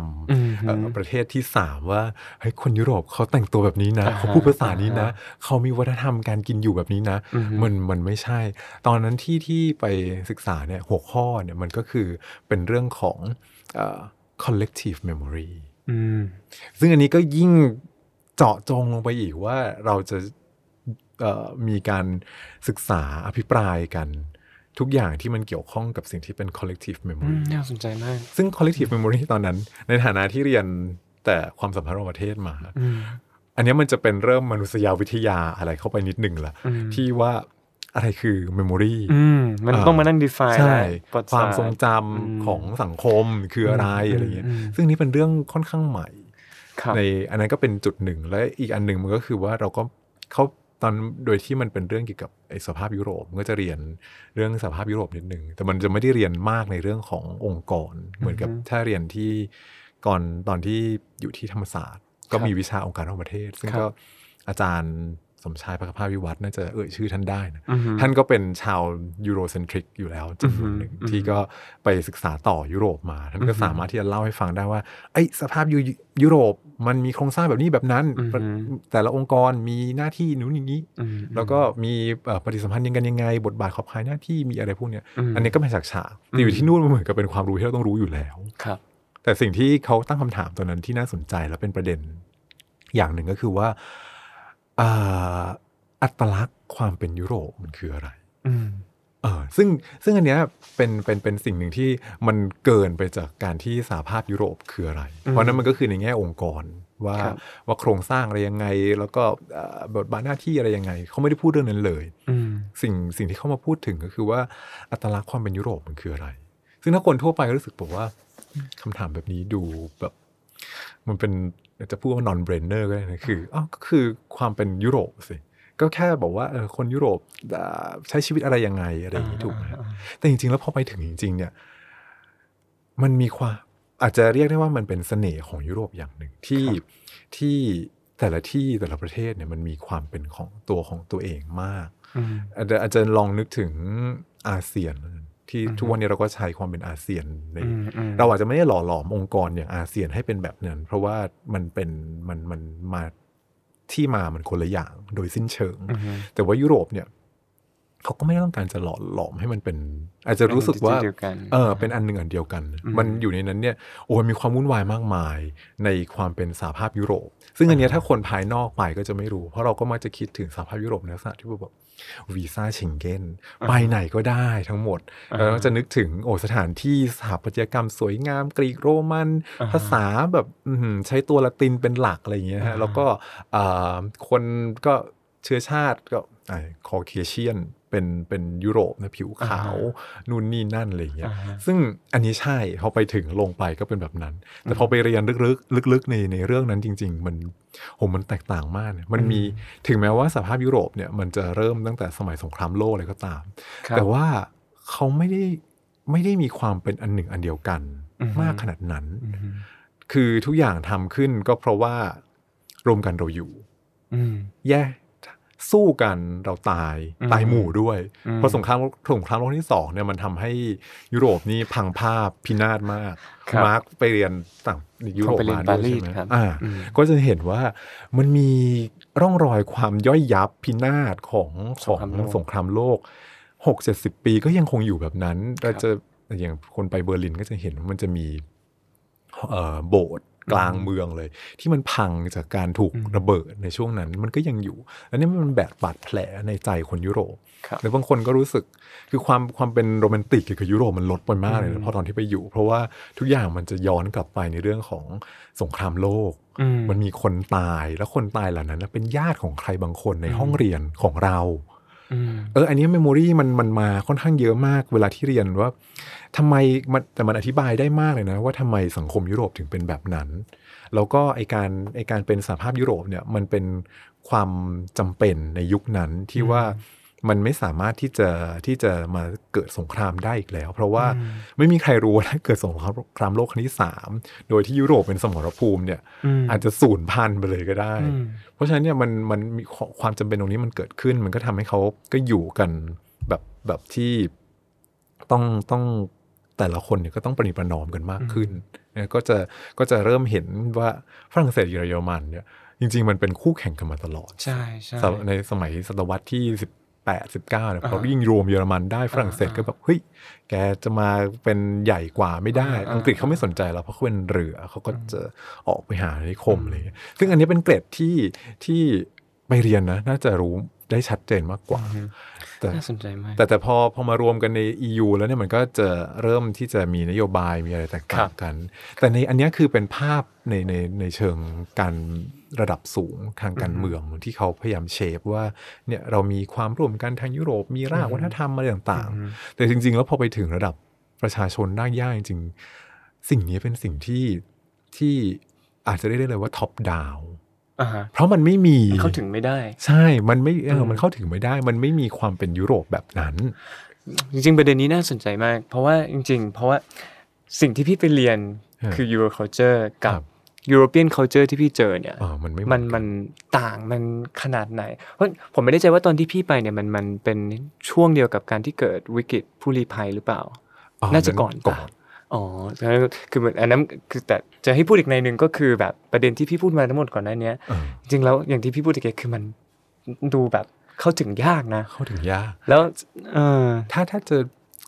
ำประเทศที่สามว่าเฮ้ยคนยุโรปเขาแต่งตัวแบบนี้นะเขาพูดภาษานี้นะเขามีวัฒนธรรมการกินอยู่แบบนี้นะมันมันไม่ใช่ตอนนั้นที่ที่ไปศึกษาเนี่ยหัวข้อเนี่ยมันก็คือเป็นเรื่องของเอ่อ collective memory ซึ่งอันนี้ก็ยิ่งเจาะจงลงไปอีกว่าเราจะมีการศึกษาอภิปรายกันทุกอย่างที่มันเกี่ยวข้องกับสิ่งที่เป็น collective memory น่าสนใจมากซึ่ง collective memory ตอนนั้นในฐานะที่เรียนแต่ความสัมพันธ์ระหว่างประเทศมาอันนี้มันจะเป็นเริ่มมนุษยวิทยาอะไรเข้าไปนิดนึงละที่ว่าอะไรคือ memory มันต้องมานั่ง define ใช่ความทรงจำของสังคมคืออะไรอะไรเงี้ยซึ่งนี่เป็นเรื่องค่อนข้างใหม่ในอันนั้นก็เป็นจุดหนึ่งและอีกอันนึงมันก็คือว่าเราก็เขาตอนโดยที่มันเป็นเรื่องเกี่ยวกับไอ้สภาพยุโรปมันก็จะเรียนเรื่องสภาพยุโรปนิดนึงแต่มันจะไม่ได้เรียนมากในเรื่องขององค์กรเหมือนกับถ้าเรียนที่ก่อนตอนที่อยู่ที่ธรรมศาสตร์ก็มีวิชาองค์การระหว่างประเทศซึ่งก็อาจารย์สมชายภคภาวิวัฒน์น่าจะเอ่ยชื่อท่านได้นะท่านก็เป็นชาวยูโรเซนทริกอยู่แล้วจำนวนหนึ่งที่ก็ไปศึกษาต่อยุโรปมาท่านก็สามารถที่จะเล่าให้ฟังได้ว่าไอ้สภาพยุโรปมันมีโครงสร้างแบบนี้แบบนั้นแต่ละองค์กรมีหน้าที่นู้นอย่างนี้แล้วก็มีปฏิสัมพันธ์ยังกันยังไงบทบาทขอบขายหน้าที่มีอะไรพวกเนี้ยอันนี้ก็เป็นฉากฉากแต่อยู่ที่นู่นมันเหมือนกับเป็นความรู้ที่เราต้องรู้อยู่แล้วแต่สิ่งที่เขาตั้งคำถามตอนนั้นที่น่าสนใจและเป็นประเด็นอย่างหนึ่งก็คือว่าอัตลักษณ์ความเป็นยุโรปมันคืออะไรเออซึ่งซึ่งอันเนี้ยเป็นเป็นเป็นสิ่งหนึ่งที่มันเกินไปจากการที่สหภาพยุโรปคืออะไรเพราะนั้นมันก็คือในแง่องค์กรว่าว่าโครงสร้างอะไรยังไงแล้วก็บทบาทหน้าที่อะไรยังไงเขาไม่ได้พูดเรื่องนั้นเลยสิ่งสิ่งที่เขามาพูดถึงก็คือว่าอัตลักษณ์ความเป็นยุโรปมันคืออะไรซึ่งถ้าคนทั่วไปก็รู้สึกบอกว่าคำถามแบบนี้ดูแบบมันเป็นจะพูดว่านอนเบรนเนอร์ก็ได้นะคืออ๋อก็คือความเป็นยุโรปสิก็แค่บอกว่าเออคนยุโรปใช้ชีวิตอะไรยังไงอะไรอย่างนี้ถูกไหมแต่จริงๆแล้วพอไปถึงจริงๆเนี่ยมันมีความอาจจะเรียกได้ว่ามันเป็นเสน่ห์ของยุโรปอย่างหนึ่งที่ที่แต่ละที่แต่ละประเทศเนี่ยมันมีความเป็นของตัวของตัวเองมากอาจจะลองนึกถึงอาเซียนที่ทุกวันนี้เราก็ใช้ความเป็นอาเซียนในเราอาจจะไม่ได้หล่อหลอมองค์กรอย่างอาเซียนให้เป็นแบบนั้นเพราะว่ามันเป็นมันมันมาที่มามันคนละอย่างโดยสิ้นเชิงแต่ว่ายุโรปเนี่ยเขาก็ไม่ได้ต้องการจะหล่อหลอมให้มันเป็นอาจจะรู้สึกว่าเออเป็นอันหนึ่งอันเดียวกันมันอยู่ในนั้นเนี่ยโอ้ยมีความวุ่นวายมากมายในความเป็นสหภาพยุโรปซึ่งอันนี้ถ้าคนภายนอกไปก็จะไม่รู้เพราะเราก็มักจะคิดถึงสหภาพยุโรปในลักษณะที่แบบวีซ่าเชงเก้นไปไหนก็ได้ทั้งหมดแล้วจะนึกถึงโอ้สถานที่สถาปัตยกรรมสวยงามกรีกโรมันภาษาแบบใช้ตัวละตินเป็นหลักอะไรอย่างเงี้ยฮะแล้วก็คนก็ เชื้อชาติก็คอเคเชียนเป็นเป็นยุโรปนะผิวขาวนู่นนี่นั่นอะไรอย่างเงี้ยซึ่งอันนี้ใช่พอไปถึงลงไปก็เป็นแบบนั้นแต่พอไปเรียนลึกๆลึกๆในในเรื่องนั้นจริงๆมันโหมันแตกต่างมากมันมีถึงแม้ว่าสภาพยุโรปเนี่ยมันจะเริ่มตั้งแต่สมัยสงครามโลกอะไรก็ตามแต่ว่าเขาไม่ได้ไม่ได้มีความเป็นอันหนึ่งอันเดียวกันมากขนาดนั้นคือทุกอย่างทำขึ้นก็เพราะว่ารวมกันเราอยู่แย่ yeah.สู้กันเราตายตายหมู่ด้วยเพราะสงครามสงครามโลกที่สองเนี่ยมันทำให้ยุโรปนี่พังภาพพินาศมากมาร์กไปเรียนต่างยุโรปมาด้วยใช่ไหมอ่าก็จะเห็นว่ามันมีร่องรอยความย่อยยับพินาศของของสงครามโลก หกสิบเจ็ดสิบ ปีก็ยังคงอยู่แบบนั้นเราจะอย่างคนไปเบอร์ลินก็จะเห็นว่ามันจะมีโบสถ์กลางเมืองเลยที่มันพังจากการถูกระเบิดในช่วงนั้นมันก็ยังอยู่อันนี้มันแบกบาดแผลในใจคนยุโรปหรือบางคนก็รู้สึกคือความความเป็นโรแมนติกเกี่ยวกับยุโรปมันลดไปมากเลยนะพอตอนที่ไปอยู่เพราะว่าทุกอย่างมันจะย้อนกลับไปในเรื่องของสงครามโลกมันมีคนตายแล้วคนตายเหล่านั้นเป็นญาติของใครบางคนในห้องเรียนของเราเอออันนี้เมมโมรี่มันมันมาค่อนข้างเยอะมากเวลาที่เรียนว่าทำไมมันแต่มันอธิบายได้มากเลยนะว่าทำไมสังคมยุโรปถึงเป็นแบบนั้นแล้วก็ไอการไอการเป็นสหภาพยุโรปเนี่ยมันเป็นความจำเป็นในยุคนั้นที่ว่ามันไม่สามารถที่จะที่จะมาเกิดสงครามได้อีกแล้วเพราะว่าไม่มีใครรู้ว่าถ้าเกิดสงครามโลกครั้งที่สามโดยที่ยุโรปเป็นสมรภูมิเนี่ยอาจจะสูญพันธุ์ไปเลยก็ได้เพราะฉะนั้นเนี่ยมันมันมีความจำเป็นตรงนี้มันเกิดขึ้นมันก็ทำให้เขาก็อยู่กันแบบแบบที่ต้องต้องแต่ละคนเนี่ยก็ต้องประนีประนอมกันมากขึ้นนะก็จะก็จะเริ่มเห็นว่าฝรั่งเศสเยอรมันเนี่ยจริงๆมันเป็นคู่แข่งกันมาตลอดใช่ใช่ในสมัยศตวรรษที่สิบแปด สิบเก้าเนี่ยพอยิ่งรวมเยอรมันได้ฝรั่งเศสก็แบบเฮ้ยแกจะมาเป็นใหญ่กว่าไม่ได้อังกฤษเขาไม่สนใจแล้วเพราะเขาเป็นเรือเขาก็จะออกไปหานิคมอะไรอย่างเงี้ยซึ่งอันนี้เป็นเกรดที่ที่ไปเรียนนะน่าจะรู้ได้ชัดเจนมากกว่าแต่น่าสนใจมากแต่แต่พอพอมารวมกันใน อี ยู แล้วเนี่ยมันก็จะเริ่มที่จะมีนโยบายมีอะไรแตกต่างกันแต่ในอันนี้คือเป็นภาพในในในเชิงการระดับสูงทางการเมืองที่เขาพยายามเชฟว่าเนี่ยเรามีความร่วมกันทางยุโรปมีรากวัฒนธรรมอะไรต่างๆแต่จริงๆแล้วพอไปถึงระดับประชาชนรากหญ้าจริงๆสิ่งนี้เป็นสิ่งที่ที่อาจจะเรียกได้เลยว่าท็อปดาวUh-huh. เพราะมันไม่มีเข้าถึงไม่ได้ใช่มันไม่เออมันเข้าถึงไม่ได้มันไม่มีความเป็นยุโรปแบบนั้นจริงๆประเด็นนี้น่าสนใจมากเพราะว่าจริงๆเพราะว่าสิ่งที่พี่ไปเรียน uh-huh. คือ Euroculture กับ uh-huh. European culture ที่พี่เจอเนี่ย uh-huh. มันไม่มันมันต่างมันขนาดไหนเพราะผมไม่ได้ใจว่าตอนที่พี่ไปเนี่ยมันมันเป็นช่วงเดียวกับการที่เกิดวิกฤตผู้ลี้ภัยหรือเปล่า uh-huh. น่าจะก่อนก่อนอ๋อคือเหมือนอันนั้นคือแต่จะให้พูดอีกในหนึ่งก็คือแบบประเด็นที่พี่พูดมาทั้งหมดก่อนหน้านี้จริงแล้วอย่างที่พี่พูดตะเกียคือมันดูแบบเข้าถึงยากนะเข้าถึงยากแล้วเออถ้าถ้าเจอ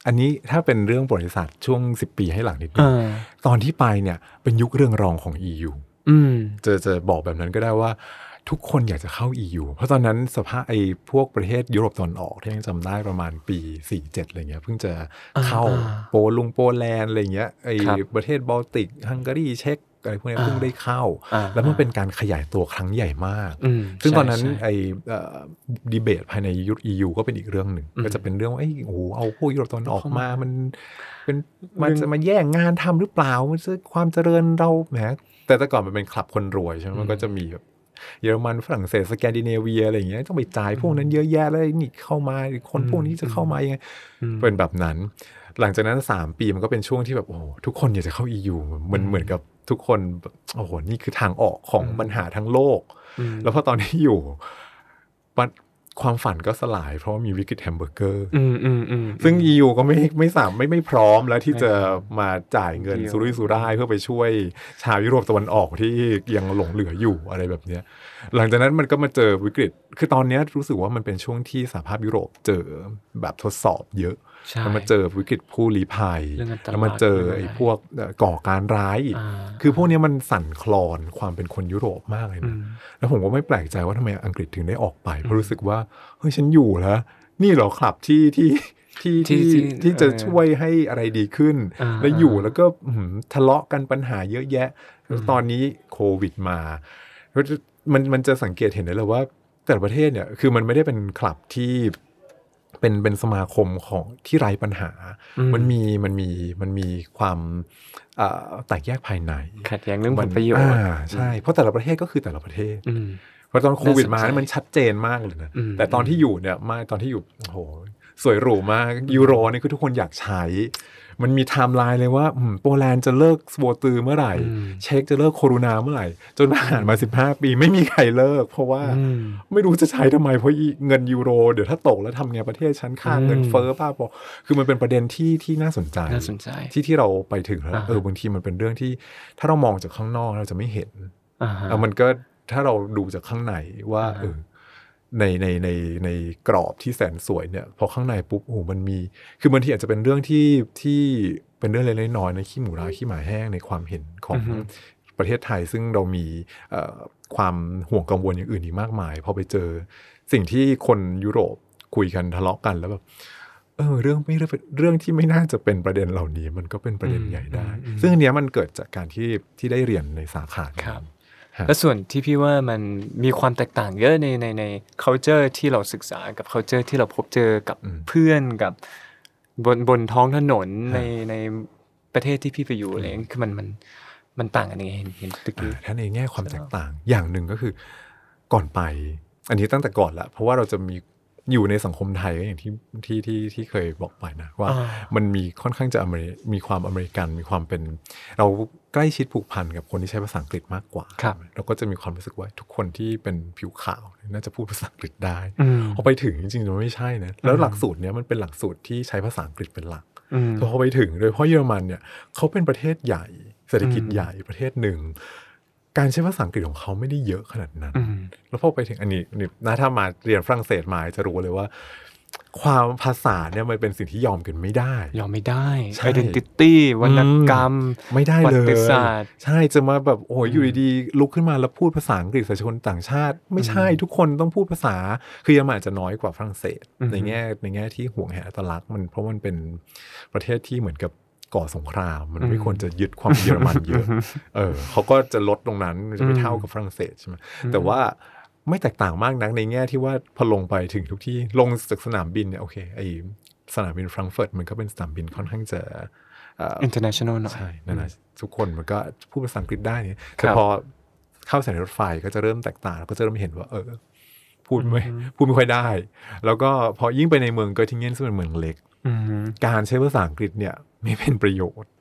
อันนี้ถ้าเป็นเรื่องประวัติศาสตร์ช่วงสิบปีให้หลังนิดนึงตอนที่ไปเนี่ยเป็นยุคเรื่องรองของ อี ยู อืมจะจะบอกแบบนั้นก็ได้ว่าทุกคนอยากจะเข้า อี ยู เพราะตอนนั้นสภาพไอ้พวกประเทศยุโรปตอนออกที่ยังจำได้ประมาณปีสี่สิบเจ็ดอะไรเงี้ยเพิ่งจะเข้าโปลุงโปแลนด์อะไรเงี้ยไอ้ประเทศบอลติกฮังการีเช็กอะไรพวกนี้เพิ่งได้เข้าแล้วมันเป็นการขยายตัวครั้งใหญ่มากซึ่งตอนนั้นไอ้ดีเบตภายใน อี ยู ก็เป็นอีกเรื่องหนึ่งก็จะเป็นเรื่องว่าไอ้โอ้เอาพวกยุโรปตอนออกมามันเป็นมันจะมาแย่งงานทำหรือเปล่ามันจะความเจริญเราแหมแต่แต่ก่อนมันเป็นคลับคนรวยใช่ไหมมันก็จะมีแบบเยอรมันฝรั่งเศสสแกนดิเนเวียอะไรอย่างเงี้ยต้องไปจ่ายพวกนั้นเยอะแยะเลยนี่เข้ามาคนพวกนี้จะเข้ามายังไงเป็นแบบนั้นหลังจากนั้นสามปีมันก็เป็นช่วงที่แบบโอ้ทุกคนอยากจะเข้า อี ยู มันเหมือนกับทุกคนโอ้โหนี่คือทางออกของปัญหาทั้งโลกแล้วพอตอนที่อยู่ความฝันก็สลายเพราะมีวิกฤตแฮมเบอร์เกอร์ซึ่ง อี ยู ก็ไม่ไม่สามไม่ไม่พร้อมแล้วที่จะมาจ่ายเงินสุรุ่ยสุร่ายเพื่อไปช่วยชาวยุโรปตะวันออกที่ยังหลงเหลืออยู่อะไรแบบนี้หลังจากนั้นมันก็มาเจอวิกฤตคือตอนนี้รู้สึกว่ามันเป็นช่วงที่สหภาพยุโรปเจอแบบทดสอบเยอะแล้วมาเจอวิกฤตผู้ลี้ภัยแล้วมาเจอไอ้พวกก่อการร้ายอีกคือพวกนี้มันสั่นคลอนความเป็นคนยุโรปมากเลยนะแล้วผมก็ไม่แปลกใจว่าทำไมอังกฤษถึงได้ออกไปเพราะรู้สึกว่าเฮ้ยฉันอยู่แล้วนี่เหรอคลับที่ที่ที่ที่ที่จะช่วยให้อะไรดีขึ้นแล้วอยู่แล้วก็ทะเลาะกันปัญหาเยอะแยะตอนนี้โควิดมามันมันจะสังเกตเห็นได้เลยว่า แต่ละประเทศเนี่ยคือมันไม่ได้เป็นคลับที่เป็นเป็นสมาคมของที่ไร้ปัญหา ม, มันมีมันมีมันมีความแตกแยกภายในขัดแย้งเรื่องผลประโยชน์ใช่เพราะแต่ละประเทศก็คือแต่ละประเทศเพราะตอนโควิดมามันชัดเจนมากเลยนะแต่ตอนที่อยู่เนี่ยมาตอนที่อยู่โหสวยหรูมากยูโรนี่คือทุกคนอยากใช้มันมีไทม์ไลน์เลยว่าโปแลนด์จะเลิกสโวตือเมื่อไหร่เช็กจะเลิกโควิดเมื่อไหร่จนผ่านมาสิบห้าปีไม่มีใครเลิกเพราะว่าไม่รู้จะใช้ทำไมเพราะเงินยูโรเดี๋ยวถ้าตกแล้วทำไงประเทศชั้นค่าเงินเฟ้อป่ะป่ะคือมันเป็นประเด็นที่ที่น่าสนใจที่ที่เราไปถึงแล้วเออบางทีมันเป็นเรื่องที่ถ้าเรามองจากข้างนอกเราจะไม่เห็นแล้วมันก็ถ้าเราดูจากข้างในว่าเออในในในในกรอบที่แสนสวยเนี่ยพอข้างในปุ๊บโอ้มันมีคือบางทีอาจจะเป็นเรื่องที่ที่เป็นเรื่องเล็กๆน้อยๆในขี้หมูราขี้หมาแห้งในความเห็นของประเทศไทยซึ่งเรามีความห่วงกังวลอย่างอื่นอีกมากมายพอไปเจอสิ่งที่คนยุโรปคุยกันทะเลาะกันแล้วแบบเออเรื่องไม่เรื่องที่ไม่น่าจะเป็นประเด็นเหล่านี้มันก็เป็นประเด็นใหญ่ได้ซึ่งอันเนี้ยมันเกิดจากการที่ที่ได้เรียนในสาขาครับและส่วนที่พี่ว่ามันมีความแตกต่างเยอะในในใน culture ที่เราศึกษากับ culture ที่เราพบเจอกับเพื่อนกับบนบนท้องถนนในในประเทศที่พี่ไปอยู่อะไรคือมันมันมันต่างกันยังไงเห็นเห็นตะกี้ถ้าในแง่ความแตกต่างอย่างหนึ่งก็คือก่อนไปอันนี้ตั้งแต่ก่อนละเพราะว่าเราจะมีอยู่ในสังคมไทยอย่างที่ที่ที่ที่เคยบอกไปนะว่ามันมีค่อนข้างจะมีความอเมริกันมีความเป็นเราใกล้ชิดผูกพันกับคนที่ใช้ภาษาอังกฤษมากกว่าเราก็จะมีความรู้สึกว่าทุกคนที่เป็นผิวขาวน่าจะพูดภาษาอังกฤษได้พอไปถึงจริงๆมันไม่ใช่นะแล้วหลักสูตรเนี้ยมันเป็นหลักสูตรที่ใช้ภาษาอังกฤษเป็นหลักพอไปถึงโดยเพราะเยอรมันเนี่ยเขาเป็นประเทศใหญ่เศรษฐกิจใหญ่ประเทศหนึ่งการใช้ภาษาอังกฤษของเขาไม่ได้เยอะขนาดนั้นแล้วพอไปถึงอันนี้นะถ้ามาเรียนฝรั่งเศสมาจะรู้เลยว่าความภาษาเนี่ยมันเป็นสิ่งที่ยอมกันไม่ได้ยอมไม่ได้ identity วรรณกรรมไม่ได้เลยใช่จะมาแบบโอ้ยอยู่ดีๆลุกขึ้นมาแล้วพูดภาษาอังกฤษใส่คนต่างชาติไม่ใช่ทุกคนต้องพูดภาษาคือเยอรมันจะน้อยกว่าฝรั่งเศสในแง่ในแง่ที่ห่วงแหนอัตลักษณ์มันเพราะมันเป็นประเทศที่เหมือนกับก่อสงครามมันไม่ควรจะยึดความเยอรมันเยอะเออเขาก็จะลดตรงนั้นจะไม่เท่ากับฝรั่งเศสใช่ไหมแต่ว่าไม่แตกต่างมากนักในแง่ที่ว่าพอลงไปถึงทุกที่ลงจากสนามบินเนี่ยโอเคไอสนามบินแฟรงก์เฟิร์ตมันก็เป็นสนามบินค่อนข้างจะ international หน่อยใช่นั่นแหละทุกคนมันก็พูดภาษาอังกฤษได้เนี่ยแต่พอเข้าสายรถไฟก็จะเริ่มแตกต่างแล้วก็จะเริ่มเห็นว่าเออพูดไม่พูดไม่ค่อยได้แล้วก็พอยิ่งไปในเมืองเกอติงเกนซึ่งเป็นเมืองเล็กการใช้ภาษาอังกฤษเนี่ยไม่เป็นประโยชน์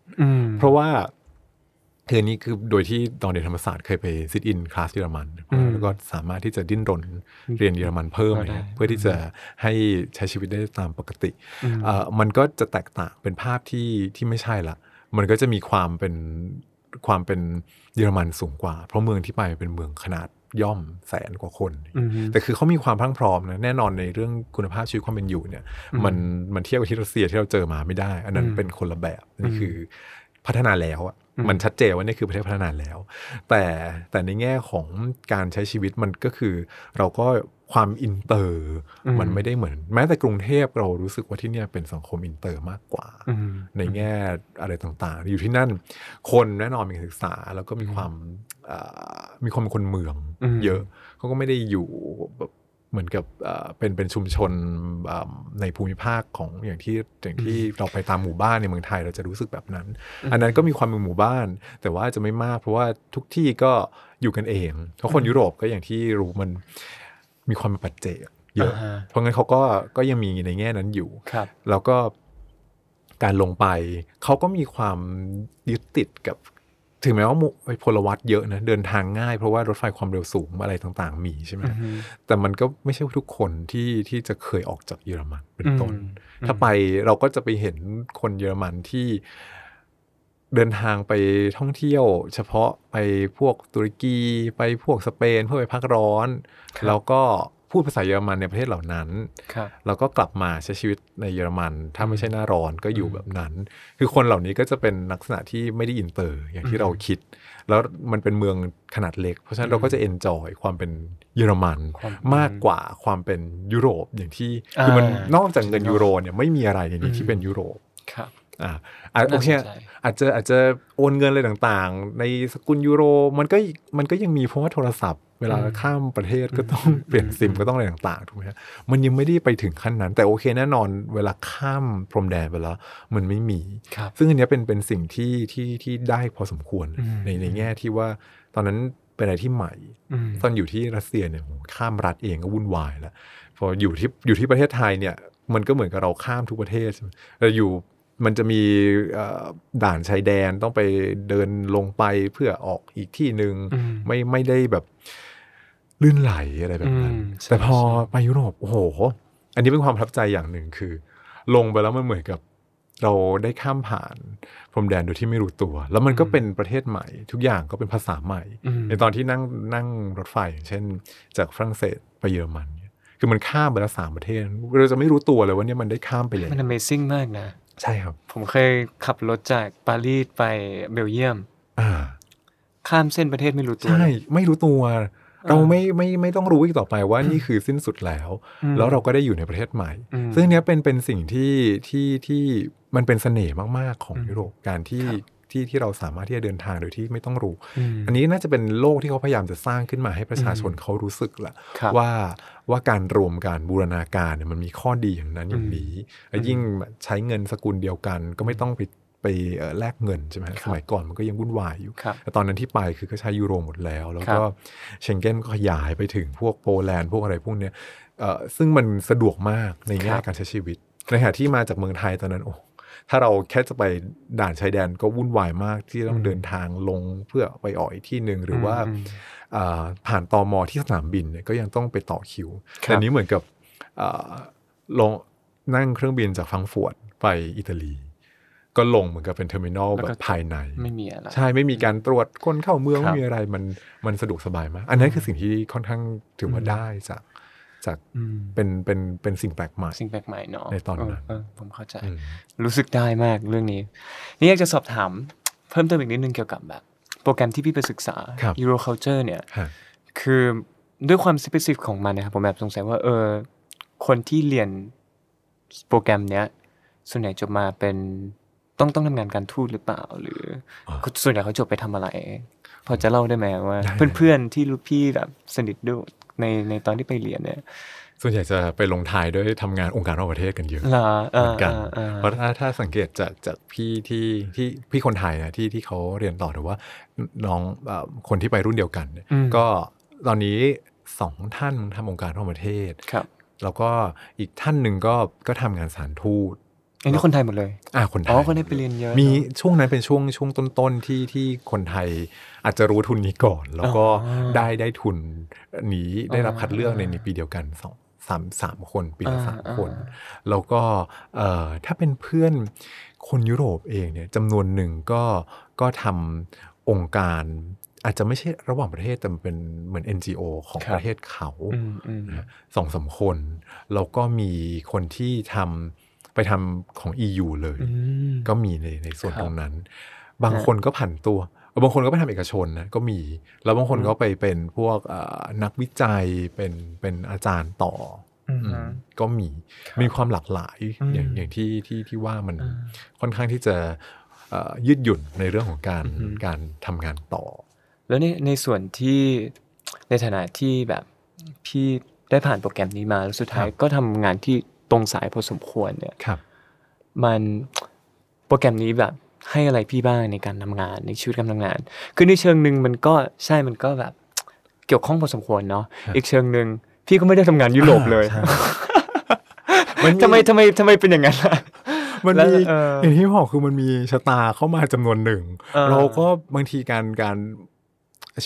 เพราะว่าเธอนี้คือโดยที่ตอนเรียนธรรมศาสตร์เคยไปซิทอินคลาสเยอรมันแล้วก็สามารถที่จะดิ้นรนเรียนเยอรมันเพิ่มอะไรเพื่อที่จะให้ใช้ชีวิตได้ตามปกติมันก็จะแตกต่างเป็นภาพที่ที่ไม่ใช่ละมันก็จะมีความเป็นความเป็นเยอรมันสูงกว่าเพราะเมืองที่ไปเป็นเมืองขนาดย่อมแสนกว่าคนแต่คือเขามีความพรั่งพร้อมนะแน่นอนในเรื่องคุณภาพชีวิตความเป็นอยู่เนี่ยมันมันเทียบกับที่รัสเซียที่เราเจอมาไม่ได้อันนั้นเป็นคนละแบบนี่คือพัฒนาแล้วอ่ะมันชัดเจนว่านี่คือประเทศพัฒนาแล้วแต่แต่ในแง่ของการใช้ชีวิตมันก็คือเราก็ความอินเตอร์มันไม่ได้เหมือนแม้แต่กรุงเทพเรารู้สึกว่าที่เนี่ยเป็นสังคมอินเตอร์มากกว่าในแง่อะไรต่างๆอยู่ที่นั่นคนแน่นอนมีการศึกษาแล้วก็มีความมีความเป็นคนเมืองเยอะเขาก็ไม่ได้อยู่แบบเหมือนกับเป็นเป็นชุมชนในภูมิภาคของอย่างที่อย่างที่เราไปตามหมู่บ้านในเมืองไทยเราจะรู้สึกแบบนั้นอันนั้นก็มีความเป็นหมู่บ้านแต่ว่าจะไม่มากเพราะว่าทุกที่ก็อยู่กันเองเพราะคนยุโรปก็อย่างที่รู้มันมีความเป็นปัจเจกเยอะเพราะงั้นเขาก็ก็ยังมีในแง่นั้นอยู่แล้วก็การลงไปเขาก็มีความยึดติดกับถึงแม้ว่าพลวัตเยอะนะเดินทางง่ายเพราะว่ารถไฟความเร็วสูงอะไรต่างๆมีใช่ไหมแต่มันก็ไม่ใช่ทุกคนที่ที่จะเคยออกจากเยอรมันเป็นต้นถ้าไปเราก็จะไปเห็นคนเยอรมันที่เดินทางไปท่องเที่ยวเฉพาะไปพวกตุรกีไปพวกสเปนเพื่อไปพักร้อนแล้วก็พูดภาษาเยอรมันในประเทศเหล่านั้นแล้วก็กลับมาใช้ชีวิตในเยอรมันถ้าไม่ใช่หน้าร้อนก็อยู่แบบนั้นคือคนเหล่านี้ก็จะเป็นลักษณะที่ไม่ได้อินเตอร์อย่างที่เราคิดแล้วมันเป็นเมืองขนาดเล็กเพราะฉะนั้นเราก็จะเอนจอยความเป็นเยอรมันมากกว่าความเป็นยุโรปอย่างที่คือมันนอกจากเงินยูโรเนี่ยไม่มีอะไรอย่างนี้ที่เป็นยุโรป อ่าโอเคอาจจะอาจจะโอนเงินอะไรต่างๆในสกุลยูโรมันก็มันก็ยังมีเพราะว่าโทรศัพท์เวลาข้ามประเทศก็ต้องเปลี่ยนซิมก็ต้องอะไรต่างๆถูกไหมฮะมันยังไม่ได้ไปถึงขั้นนั้นแต่โอเคแน่นอนเวลาข้ามพรมแดนไปแล้วมันไม่มีซึ่งอันนี้เป็นเป็นสิ่งที่ที่ที่ได้พอสมควรในในแง่ที่ว่าตอนนั้นเป็นอะไรที่ใหม่ตอนอยู่ที่รัสเซียเนี่ยข้ามรัฐเองก็วุ่นวายแล้วพออยู่ที่อยู่ที่ประเทศไทยเนี่ยมันก็เหมือนกับเราข้ามทุกประเทศเราอยู่มันจะมีด่านชายแดนต้องไปเดินลงไปเพื่อออกอีกที่นึงไม่ไม่ได้แบบลื่นไหลอะไรแบบนั้นแต่พอไปยุโรปโอ้โหอันนี้เป็นความประทับใจอย่างหนึ่งคือลงไปแล้วมันเหมือนกับเราได้ข้ามผ่านพรมแดนโดยที่ไม่รู้ตัวแล้วมันก็เป็นประเทศใหม่ทุกอย่างก็เป็นภาษาใหม่ในตอนที่นั่งนั่งรถไฟอย่างเช่นจากฝรั่งเศสไปเยอรมันคือมันข้ามไปแล้วสามประเทศเราจะไม่รู้ตัวเลยว่าเนี่ยมันได้ข้ามไปเลยมัน Amazing มากนะใช่ครับผมเคยขับรถจากปารีสไปเบลเยียมข้ามเส้นประเทศไม่รู้ตัวใช่ไม่รู้ตัวเราไม่ไม่ไม่ต้องรู้อีกต่อไปว่านี่คือสิ้นสุดแล้วแล้วเราก็ได้อยู่ในประเทศใหม่ซึ่งเนี้ยเป็นเป็นสิ่งที่ที่ที่มันเป็นเสน่ห์มากๆของยุโรปการที่ที่ที่เราสามารถที่จะเดินทางโดยที่ไม่ต้องรู้อันนี้น่าจะเป็นโลกที่เขาพยายามจะสร้างขึ้นมาให้ประชาชนเขารู้สึกแหละว่าว่าการรวมการบูรณาการเนี่ยมันมีข้อดีอย่างนั้นอย่างนี้ยิ่งใช้เงินสกุลเดียวกันก็ไม่ต้องไปไปแลกเงินใช่ไหมสมัยก่อนมันก็ยังวุ่นวายอยู่แต่ตอนนั้นที่ไปคือก็ใช้ยูโรหมดแล้วแล้วก็เชงเก้นก็ขยายไปถึงพวกโปแลนด์พวกอะไรพวกเนี้ยซึ่งมันสะดวกมากในแง่การใช้ชีวิตในขณะที่มาจากเมืองไทยตอนนั้นโอ้ถ้าเราแค่จะไปด่านชายแดนก็วุ่นวายมากที่ต้องเดินทางลงเพื่อไปออกอีกที่นึงหรือว่าผ่านตม.ที่สนามบินเนี่ยก็ยังต้องไปต่อคิวแต่นี้เหมือนกับลงนั่งเครื่องบินจากฟังก์ฟอร์ตไปอิตาลีก็ลงเหมือนกับเป็นเทอร์มินอลแบบภายในไม่มีอะไรใช่ไม่มีการตรวจคนเข้าเมืองไม่มีอะไรมันมันสะดวกสบายมากอันนั้นคือสิ่งที่ค่อนข้างถือว่าได้จากจากเป็นเป็นเป็นสิ่งแปลกใหม่สิ่งแปลกใหม่เนาะในตอนนั้นผมเข้าใจรู้สึกได้มากเรื่องนี้นี่อยากจะสอบถามเพิ่มเติมอีกนิดนึงเกี่ยวกับแบบโปรแกรมที่พี่ไปศึกษา Euroculture เนี่ยคือด้วยความ specific ของมันนะครับผมแบบสงสัยว่าเออคนที่เรียนโปรแกรมเนี้ยส่วนใหญ่จบมาเป็นต้องต้องทำงานการทูตหรือเปล่าหรือส่วนใหญ่เขาจบไปทำอะไรพอจะเล่าได้ไหมว่าเพื่อนๆที่รู้พี่แบบสนิทด้วยในในตอนที่ไปเรียนเนี่ยส่วนใหญ่จะไปลงท้ายด้วยทำงานองค์การระหว่างประเทศกันเยอะเหมือนกันเพราะถ้าถ้าสังเกตจากจากพี่ที่ที่พี่คนไทยนะที่ที่เขาเรียนต่อหรือว่าน้องคนที่ไปรุ่นเดียวกันก็ตอนนี้สองท่านทำองค์การระหว่างประเทศแล้วก็อีกท่านหนึ่งก็ก็ทำงานสถานทูตอันนี้คนไทยหมดเลยอ่าคนไทยอ๋อคนไทยไปเรียนเยอะมีช่วงนั้นเป็นช่วงช่วงต้นๆที่ที่คนไทยอาจจะรู้ทุนนี้ก่อนแล้วก็ได้ได้ทุนนี้ได้รับคัดเลือกในในปีเดียวกันสองสามสามคนปีละสามคนแล้วก็เอ่อถ้าเป็นเพื่อนคนยุโรปเองเนี่ยจำนวนหนึ่งก็ก็ทำองค์การอาจจะไม่ใช่ระหว่างประเทศแต่มันเป็นเหมือน เอ็น จี โอ ของประเทศเขาสองสามคนแล้วก็มีคนที่ทำไปทำของ อี ยู เลยก็มีในในส่วนตรงนั้นบางคนก็ผันตัวบางคนก็ไปทำเอกชนนะก็มีแล้วบางคนก็ไปเป็นพวกนักวิจัยเป็นเป็นอาจารย์ต่อก็มีมีความหลากหลายอย่างอย่างที่ที่ที่ว่ามันค่อนข้างที่จะยืดหยุ่นในเรื่องของการการทำงานต่อแล้วในในส่วนที่ในฐานะที่แบบพี่ได้ผ่านโปรแกรมนี้มาแล้วสุดท้ายก็ทำงานที่ตรงสายพอสมควรเนี่ยมันโปรแกรมนี้แบบให้อะไรพี่บ้างในการทำงานในชีวิตการทำงานคือในเชิงหนึ่งมันก็ใช่มันก็แบบเกี่ยวข้องพอสมควรเนาะอีกเชิงหนึ่งพี่ก็ไม่ได้ทำงานยุโรปเลยทำไมทำไมทำไมเป็นอย่างนั้นมันมีอย่างที่บอกคือมันมีชะตาเข้ามาจำนวนหนึ่งเราก็บางทีการการ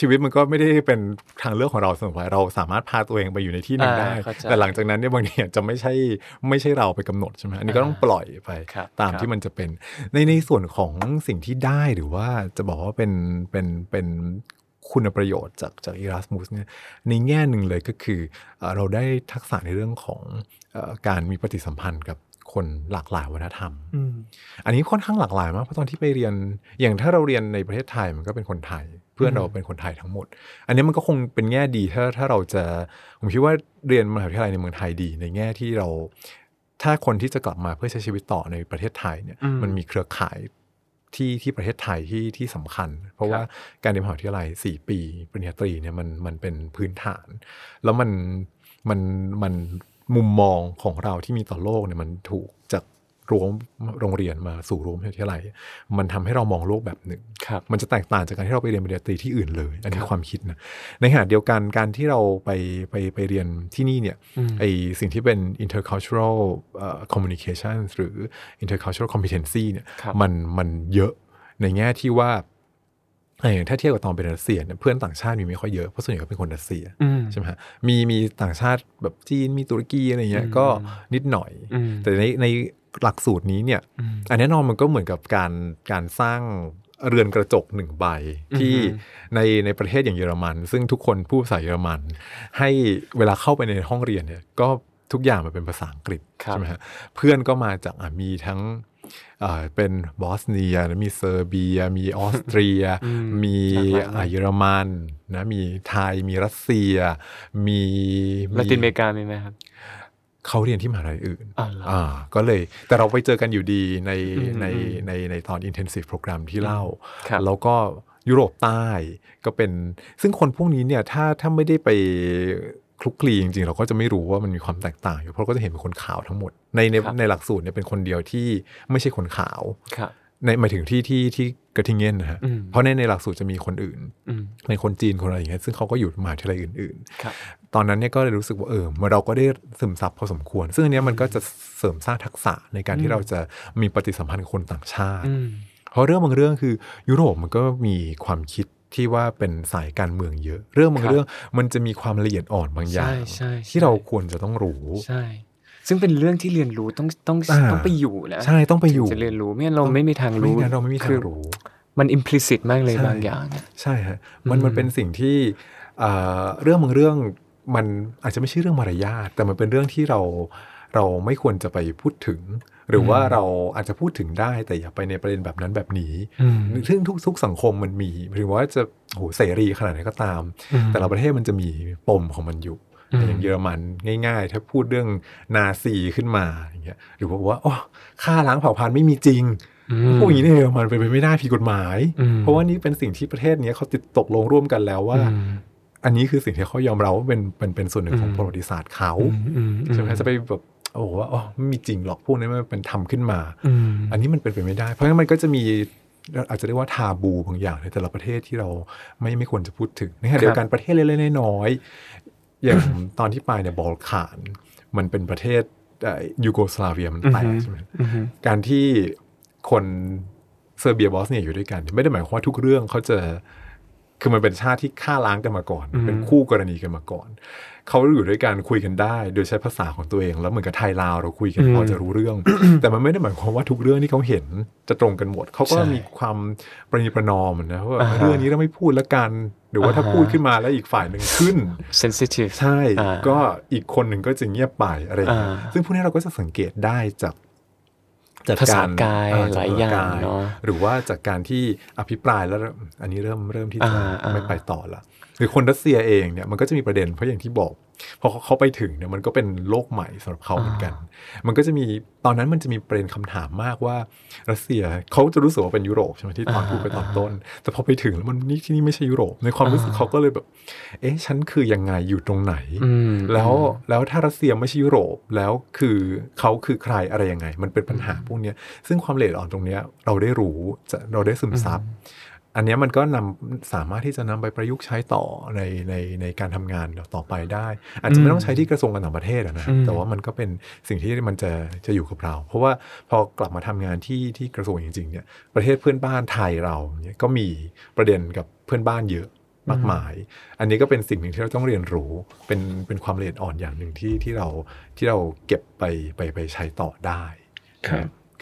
ชีวิตมันก็ไม่ได้เป็นทางเลือกของเราเสมอไปเราสามารถพาตัวเองไปอยู่ในที่หนึ่งได้แต่หลังจากนั้นเนี่ยบางทีจะไม่ใช่ไม่ใช่เราไปกำหนดใช่ไหมอันนี้ก็ต้องปล่อยไปตามที่มันจะเป็นในในส่วนของสิ่งที่ได้หรือว่าจะบอกว่าเป็นเป็นเป็นคุณประโยชน์จากจาก Erasmus เนี่ยในแง่หนึ่งเลยก็คือเราได้ทักษะในเรื่องของการมีปฏิสัมพันธ์กับคนหลากหลายวัฒนธรรมอันนี้ค่อนข้างหลากหลายมากเพราะตอนที่ไปเรียนอย่างถ้าเราเรียนในประเทศไทยมันก็เป็นคนไทยเพื่อนเราเป็นคนไทยทั้งหมดอันนี้มันก็คงเป็นแง่ดีถ้าถ้าเราจะผมคิดว่าเรียนมหาวิทยาลัยในเมืองไทยดีในแง่ที่เรา ถ้าคนที่จะกลับมาเพื่อใช้ชีวิตต่อในประเทศไทยเนี่ยมันมีเครือข่ายที่ที่ประเทศไทยที่ที่สำคัญเพราะว่าการเรียนมหาวิทยาลัยสี่ปีปริญญาตรีเนี่ยมันมันเป็นพื้นฐานแล้วมันมันมันมุมมองของเราที่มีต่อโลกเนี่ยมันถูกจากรั้วโรงเรียนมาสู่รั้วมหาวิทยาลัยมันทำให้เรามองโลกแบบหนึ่งมันจะแตกต่างจากการที่เราไปเรียนปริญญาตรีที่อื่นเลยอันนี้ความคิดนะในขณะเดียวกันการที่เราไปไปไปเรียนที่นี่เนี่ยไอสิ่งที่เป็น intercultural uh, communication หรือ intercultural competency เนี่ยมันมันเยอะในแง่ที่ว่าถ้าเทียบกับตอนเป็นรัสเซียเนี่ยเพื่อนต่างชาติมีไม่ค่อยเยอะเพราะส่วนใหญ่ก็เป็นคนรัสเซียใช่ไหมฮะมีมีต่างชาติแบบจีนมีตุรกีอะไรเงี้ยก็นิดหน่อยแต่ในในหลักสูตรนี้เนี่ยอันแน่นอนมันก็เหมือนกับการการสร้างเรือนกระจกหนึ่งใบที่ในในประเทศอย่างเยอรมันซึ่งทุกคนพูดภาษาเยอรมันให้เวลาเข้าไปในห้องเรียนเนี่ยก็ทุกอย่างมันเป็นภาษาอังกฤษใช่ไหมฮะเพื่อนก็มาจากมีทั้งเป็นบอสเนียมีเซอร์เบียมีออสเตรียมีเยอรมันนะมีไทยมีรัสเซียมีลาตินอเมริกามีไหมครับเขาเรียนที่มหาวิทยาลัยอื่นอ่าก็เลยแต่เราไปเจอกันอยู่ดีในในในในตอน intensive program ที่เล่าแล้วก็ยุโรปใต้ก็เป็นซึ่งคนพวกนี้เนี่ยถ้าถ้าไม่ได้ไปคลุกคลีจริงๆเราก็จะไม่รู้ว่ามันมีความแตกต่างอยู่เพราะก็จะเห็นเป็นคนขาวทั้งหมดในในในหลักสูตรเนี่ยเป็นคนเดียวที่ไม่ใช่คนขาวในหมายถึงที่ที่ที่กระทิงเง่นนะฮะเพราะในในหลักสูตรจะมีคนอื่นในคนจีนคนอะไรอย่างเงี้ยซึ่งเขาก็อยู่มหาวิทยาลัยอื่นๆตอนนั้นเนี่ยก็เลยรู้สึกว่าเออเราก็ได้ซึมซับพอสมควรซึ่งอันนี้มันก็จะเสริมสร้างทักษะในการที่เราจะมีปฏิสัมพันธ์กับคนต่างชาติเพราะเรื่องบางเรื่องคือยุโรปมันก็มีความคิดที่ว่าเป็นสายการเมืองเยอะเรื่องบางเรื่องมันจะมีความละเอียดอ่อนบางอย่างที่เราควรจะต้องรู้ซึ่งเป็นเรื่องที่เรียนรู้ต้องต้องต้องไปอยู่นะใช่ต้องไปอยู่จะเรียนรู้ไม่งั้นเราไม่มีทางรู้ไม่งั้นเราไม่มีทางรู้มัน implicit มากเลยบางอย่างใช่ฮะมันมันเป็นสิ่งที่เรื่องบางเรื่องมันอาจจะไม่ใช่เรื่องมารยาทแต่มันเป็นเรื่องที่เราเราไม่ควรจะไปพูดถึงหรือว่าเราอาจจะพูดถึงได้แต่อย่าไปในประเด็นแบบนั้นแบบนี้ซึ่งทุกทุกสังคมมันมีหรือว่าจะโหเสรีขนาดไหนก็ตามแต่ละประเทศมันจะมีปมของมันอยู่อย่างเยอรมันง่ายๆถ้าพูดเรื่องนาซีขึ้นมาอย่างเงี้ยหรือว่าอ๋อฆ่าล้างเผ่าพันธุ์ไม่มีจริงพวกนี้ในเยอรมันเป็นไปไม่ได้ผิดกฎหมายเพราะว่านี่เป็นสิ่งที่ประเทศนี้เขาติดตกลงร่วมกันแล้วว่าอันนี้คือสิ่งที่เขายอมรับว่าเป็นเป็นเป็นส่วนหนึ่งของประวัติศาสตร์เขาใช่ไหมจะไปแบบโอ้ว่าอ๋อไม่มีจริงหรอกพวกนี้มันเป็นทำขึ้นมาอันนี้มันเป็นไปไม่ได้เพราะงั้นมันก็จะมีอาจจะเรียกว่าทาบูบางอย่างในแต่ละประเทศที่เราไม่ไม่ควรจะพูดถึงในขณะเดียวกันประเทศเล็กๆน้อยๆอย่างตอนที่ไปเนี่ยบอลข่านมันเป็นประเทศยูโกสลาเวียมันแตกใช่ไหมการที่คนเซอร์เบียบอสเนียอยู่ด้วยกันไม่ได้หมายความว่าทุกเรื่องเขาจะคือมันเป็นชาติที่ฆ่าล้างกันมาก่อนเป็นคู่กรณีกันมาก่อนเขาอยู่ด้วยกันคุยกันได้โดยใช้ภาษาของตัวเองแล้วเหมือนกับไทยลาวเราคุยกันพอจะรู้เรื่อง แต่มันไม่ได้หมายความว่าทุกเรื่องที่เขาเห็นจะตรงกันหมด เขาก็มีความประนีประนอมนะว่า เรื่องนี้เราไม่พูดละกันหรือว่าถ้าพูดขึ้นมาแล้วอีกฝ่ายหนึ่งขึ้น sensitive ใช่ ก็อีกคนหนึ่งก็จะเงียบไปอะไรอย่างเงี้ยซึ่งพวกนี้เราก็จะสังเกตได้จากภาษากายหลายอย่างเนาะหรือว่าจากการที่อภิปรายแล้วอันนี้เริ่มเริ่มที่จะไม่ไปต่อละหรือคนรัสเซียเองเนี่ยมันก็จะมีประเด็นเพราะอย่างที่บอกพอเขาไปถึงเนี่ยมันก็เป็นโลกใหม่สำหรับเขาเหมือนกันมันก็จะมีตอนนั้นมันจะมีประเด็นคำถามมากว่ารัสเซียเขาจะรู้สึกว่าเป็นยุโรปใช่ไหมที่ตอนพูดไปตอนต้นแต่พอไปถึงแล้วมันนี่ที่นี่ไม่ใช่ยุโรปในความรู้สึกเขาก็เลยแบบเอ๊ะฉันคือยังไงอยู่ตรงไหนแล้วแล้วถ้ารัสเซียไม่ใช่ยุโรปแล้วคือเขาคือใครอะไรยังไงมันเป็นปัญหาพวกนี้ซึ่งความละเอียดอ่อนตรงนี้เราได้รู้เราได้ซึมซับอันนี้มันก็นำสามารถที่จะนำไปประยุกต์ใช้ต่อในในในการทำงานต่อไปได้อาจจะไม่ต้องใช้ที่กระทรวงการต่างประเทศนะครับแต่ว่ามันก็เป็นสิ่งที่มันจะจะอยู่กับเราเพราะว่าพอกลับมาทำงานที่ที่กระทรวงจริงๆเนี่ยประเทศเพื่อนบ้านไทยเราเนี่ยก็มีประเด็นกับเพื่อนบ้านเยอะมากมายอันนี้ก็เป็นสิ่งหนึ่งที่เราต้องเรียนรู้เป็นเป็นความละเอียดอ่อนอย่างหนึ่งที่ที่เราที่เราเก็บไปไปไปใช้ต่อได้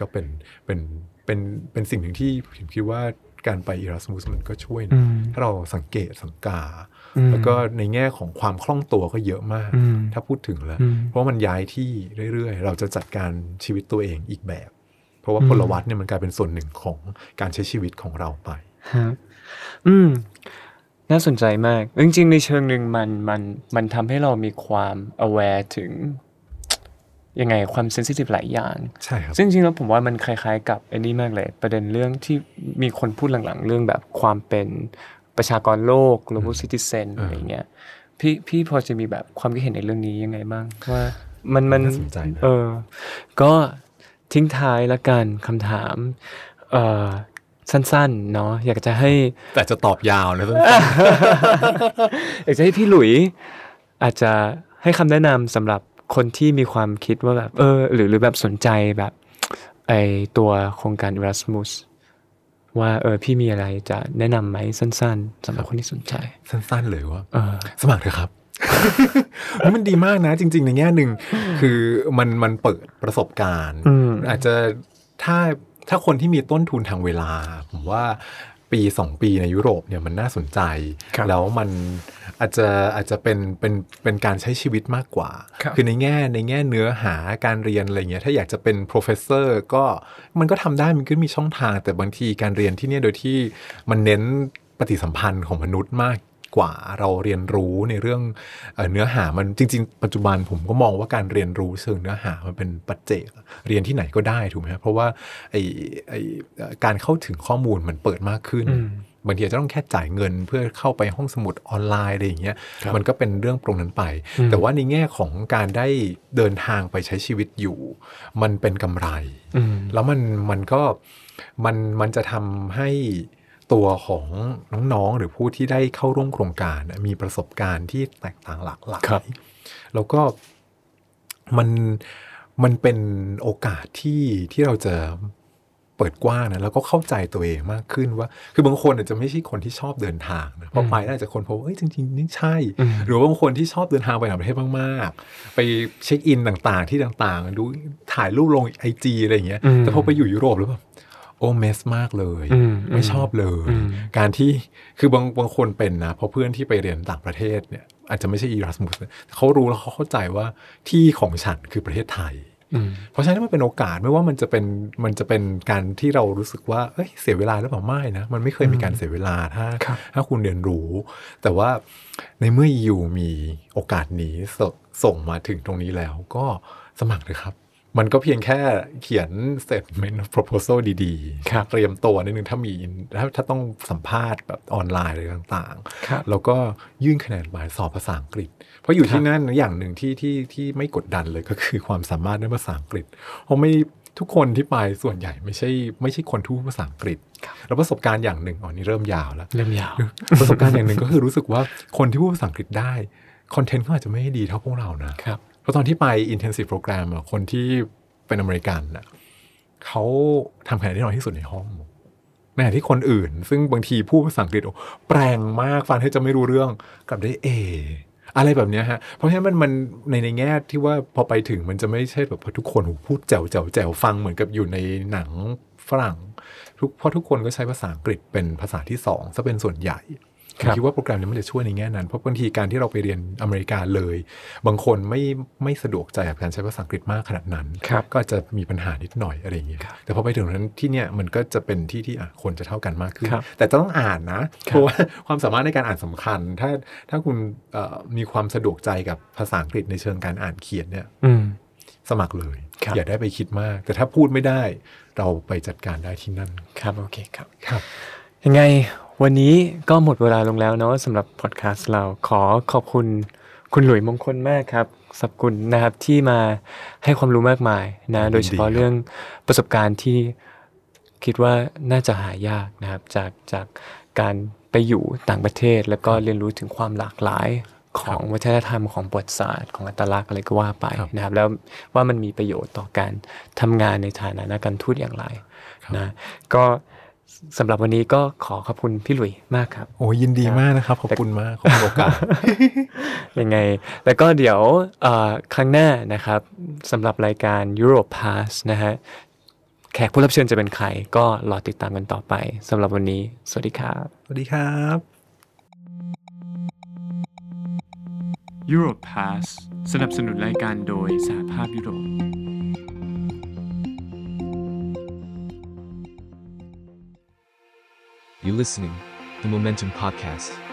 ก็เป็นเป็นเป็นเป็นสิ่งหนึ่งที่ผมคิดว่าการไป Erasmus มันก็ช่วยนะถ้าเราสังเกตสังกาแล้วก็ในแง่ของความคล่องตัวก็เยอะมากถ้าพูดถึงแล้วเพราะมันย้ายที่เรื่อยๆเราจะจัดการชีวิตตัวเองอีกแบบเพราะว่าพลวัตเนี่ยมันกลายเป็นส่วนหนึ่งของการใช้ชีวิตของเราไปฮะอืมน่าสนใจมากจริงๆในเชิงนึงมันมันมันทำให้เรามีความ aware ถึง ยังไงความเซนซิทีฟหลายอย่างใช่ครับจริงๆแล้วผมว่ามันคล้ายๆกับไอ้นี่มากเลยประเด็นเรื่องที่มีคนพูดหลังๆเรื่องแบบความเป็นประชากรโลก global citizen อะไรเงี้ยพี่พี่พอจะมีแบบความคิดเห็นในเรื่องนี้ยังไงบ้างว่ามันมันเออก็ทิ้งท้ายละกันคำถามเอ่อสั้นๆเนาะอยากจะให้แต่จะตอบยาวนะอยากจะให้พี่หลุยอาจจะให้คำแนะนำสำหรับคนที่มีความคิดว่าแบบเออหรือหรือแบบสนใจแบบไอตัวโครงการ Erasmus ว่าเออพี่มีอะไรจะแนะนำไหมสั้นๆสำหรับคนที่สนใจสั้นๆเลยว่าเออสมัครเถอะครับมันดีมากนะจริงๆในแง่นึงคือมันมันเปิดประสบการณ์อาจจะถ้าถ้าคนที่มีต้นทุนทางเวลาผมว่าปีสองปีในยุโรปเนี่ยมันน่าสนใจแล้วมันอาจจะอาจจะเป็นเป็นเป็นการใช้ชีวิตมากกว่า ค, คือในแง่ในแง่เนื้อหาการเรียนอะไรเงี้ยถ้าอยากจะเป็น professor ก็มันก็ทำได้มันก็มีช่องทางแต่บางทีการเรียนที่เนี่ยโดยที่มันเน้นปฏิสัมพันธ์ของมนุษย์มากกว่าเราเรียนรู้ในเรื่องเนื้อหามันจริงๆปัจจุบันผมก็มองว่าการเรียนรู้เชิงเนื้อหามันเป็นปัจเจกเรียนที่ไหนก็ได้ถูกไหมครับเพราะว่าไอ้ไอ้การเข้าถึงข้อมูลมันเปิดมากขึ้นบางทีอาจจะต้องแค่จ่ายเงินเพื่อเข้าไปห้องสมุดออนไลน์อะไรอย่างเงี้ยมันก็เป็นเรื่องตรงนั้นไปแต่ว่าในแง่ของการได้เดินทางไปใช้ชีวิตอยู่มันเป็นกำไรแล้วมันมันก็มันมันจะทำให้ตัวของน้องๆหรือผู้ที่ได้เข้าร่วมโครงการมีประสบการณ์ที่แตกต่างหลากหลายแล้วก็มันมันเป็นโอกาสที่ที่เราจะเปิดกว้างนะแล้วก็เข้าใจตัวเองมากขึ้นว่าคือบางคนอาจจะไม่ใช่คนที่ชอบเดินทางนะพอไปน่าจะคนพบว่าเอ้ยจริงๆนี่ใช่หรือว่าบางคนที่ชอบเดินทางไปต่างประเทศมากๆไปเช็คอินต่างๆที่ต่างๆดูถ่ายรูปลง ไอ จี อะไรอย่างเงี้ยแต่พอไปอยู่ยุโรปแล้วแบบโอ้เมสมากเลยไม่ชอบเลยการที่คือบางบางคนเป็นนะเพราะเพื่อนที่ไปเรียนต่างประเทศเนี่ยอาจจะไม่ใช่ Erasmus เขารู้แล้วเขาเข้าใจว่าที่ของฉันคือประเทศไทยเพราะฉะนั้นมันเป็นโอกาสไม่ว่ามันจะเป็นมันจะเป็นการที่เรารู้สึกว่าเอ้ยเสียเวลาหรือเปล่าไม่นะมันไม่เคยมีการเสียเวลาถ้าถ้าคุณเรียนรู้แต่ว่าในเมื่อ อี ยู มีโอกาสนี้ส่งมาถึงตรงนี้แล้วก็สมัครเลยครับมันก็เพียงแค่เขียน statement of proposal ดีๆเตรียมตัวนิดนึงถ้ามีถ้าถ้าต้องสัมภาษณ์แบบออนไลน์อะไรต่างๆแล้วก็ยื่นคะแนนบายสอบภาษาอังกฤษเพราะอยู่ที่นั่นอย่างหนึ่งที่ที่ที่ไม่กดดันเลยก็คือความสามารถในภาษาอังกฤษเพราะไม่ทุกคนที่ไปส่วนใหญ่ไม่ใช่ไม่ใช่คนทู่ภาษาอังกฤษแล้วประสบการณ์อย่างหนึ่งอ๋อนี่เริ่มยาวแล้วเริ่มยาวประสบการณ์อย่างหนึ่งก็คือรู้สึกว่าคนที่พูดภาษาอังกฤษได้คอนเทนต์เขาอาจจะไม่ดีเท่าพวกเรานะเพราะตอนที่ไป intensive program อ่ะคนที่เป็นอเมริกันน่ะเขาทำคะแนนได้น้อยที่สุดในห้องในขณะที่คนอื่นซึ่งบางทีพูดภาษาอังกฤษโอ้แปลงมากฟังให้จะไม่รู้เรื่องกลับได้ A อะไรแบบเนี้ยฮะเพราะฉะนั้นมันมันในในแง่ที่ว่าพอไปถึงมันจะไม่ใช่แบบทุกคนพูดแจ๋วแจ๋วแจ๋วฟังเหมือนกับอยู่ในหนังฝรั่งทุกเพราะทุกคนก็ใช้ภาษาอังกฤษเป็นภาษาที่สองซะเป็นส่วนใหญ่ผมคิดว่าโปรแกรมนี้มันจะช่วยในแง่นั้นเพราะบางทีการที่เราไปเรียนอเมริกาเลยบางคนไม่ไม่สะดวกใจกับการใช้ภาษาอังกฤษมากขนาดนั้นก็จะมีปัญหานิดหน่อยอะไรอย่างเงี้ยแต่พอไปถึงนั้นที่เนี่ยมันก็จะเป็นที่ที่คนจะเท่ากันมากขึ้นแต่ต้องอ่านนะเพราะว่าความสามารถในการอ่านสำคัญถ้าถ้าคุณมีความสะดวกใจกับภาษาอังกฤษในเชิงการอ่านเขียนเนี่ยสมัครเลยอย่าได้ไปคิดมากแต่ถ้าพูดไม่ได้เราไปจัดการได้ที่นั่นครับโอเคครับครับยังไงวันนี้ก็หมดเวลาลงแล้วเนาะสำหรับพอดแคสต์เราขอขอบคุณคุณหลุยมงคลมากครับขอบคุณนะครับที่มาให้ความรู้มากมายนะโดยเฉพาะเรื่องประสบการณ์ที่คิดว่าน่าจะหายากนะครับจากจากการไปอยู่ต่างประเทศแล้วก็เรียนรู้ถึงความหลากหลายของวัฒนธรรมของประวัติศาสตร์ของอัตลักษณ์อะไรก็ว่าไปนะครับแล้วว่ามันมีประโยชน์ต่อการทำงานในฐานะนักการทูตอย่างไรนะก็สำหรับวันนี้ก็ขอขอบคุณพี่หลุยมากครับโอ้ยินดีมากนะครับขอบคุณมากขอบคุณโอกาสยังไงแล้วก็เดี๋ยวครั้งหน้านะครับสำหรับรายการ Europe Pass นะฮะแขกผู้รับเชิญจะเป็นใครก็รอติดตามกันต่อไปสำหรับวันนี้สวัสดีครับสวัสดีครับ Europe Pass สนับสนุนรายการโดยสหภาพยุโรปYou listening, the Momentum Podcast.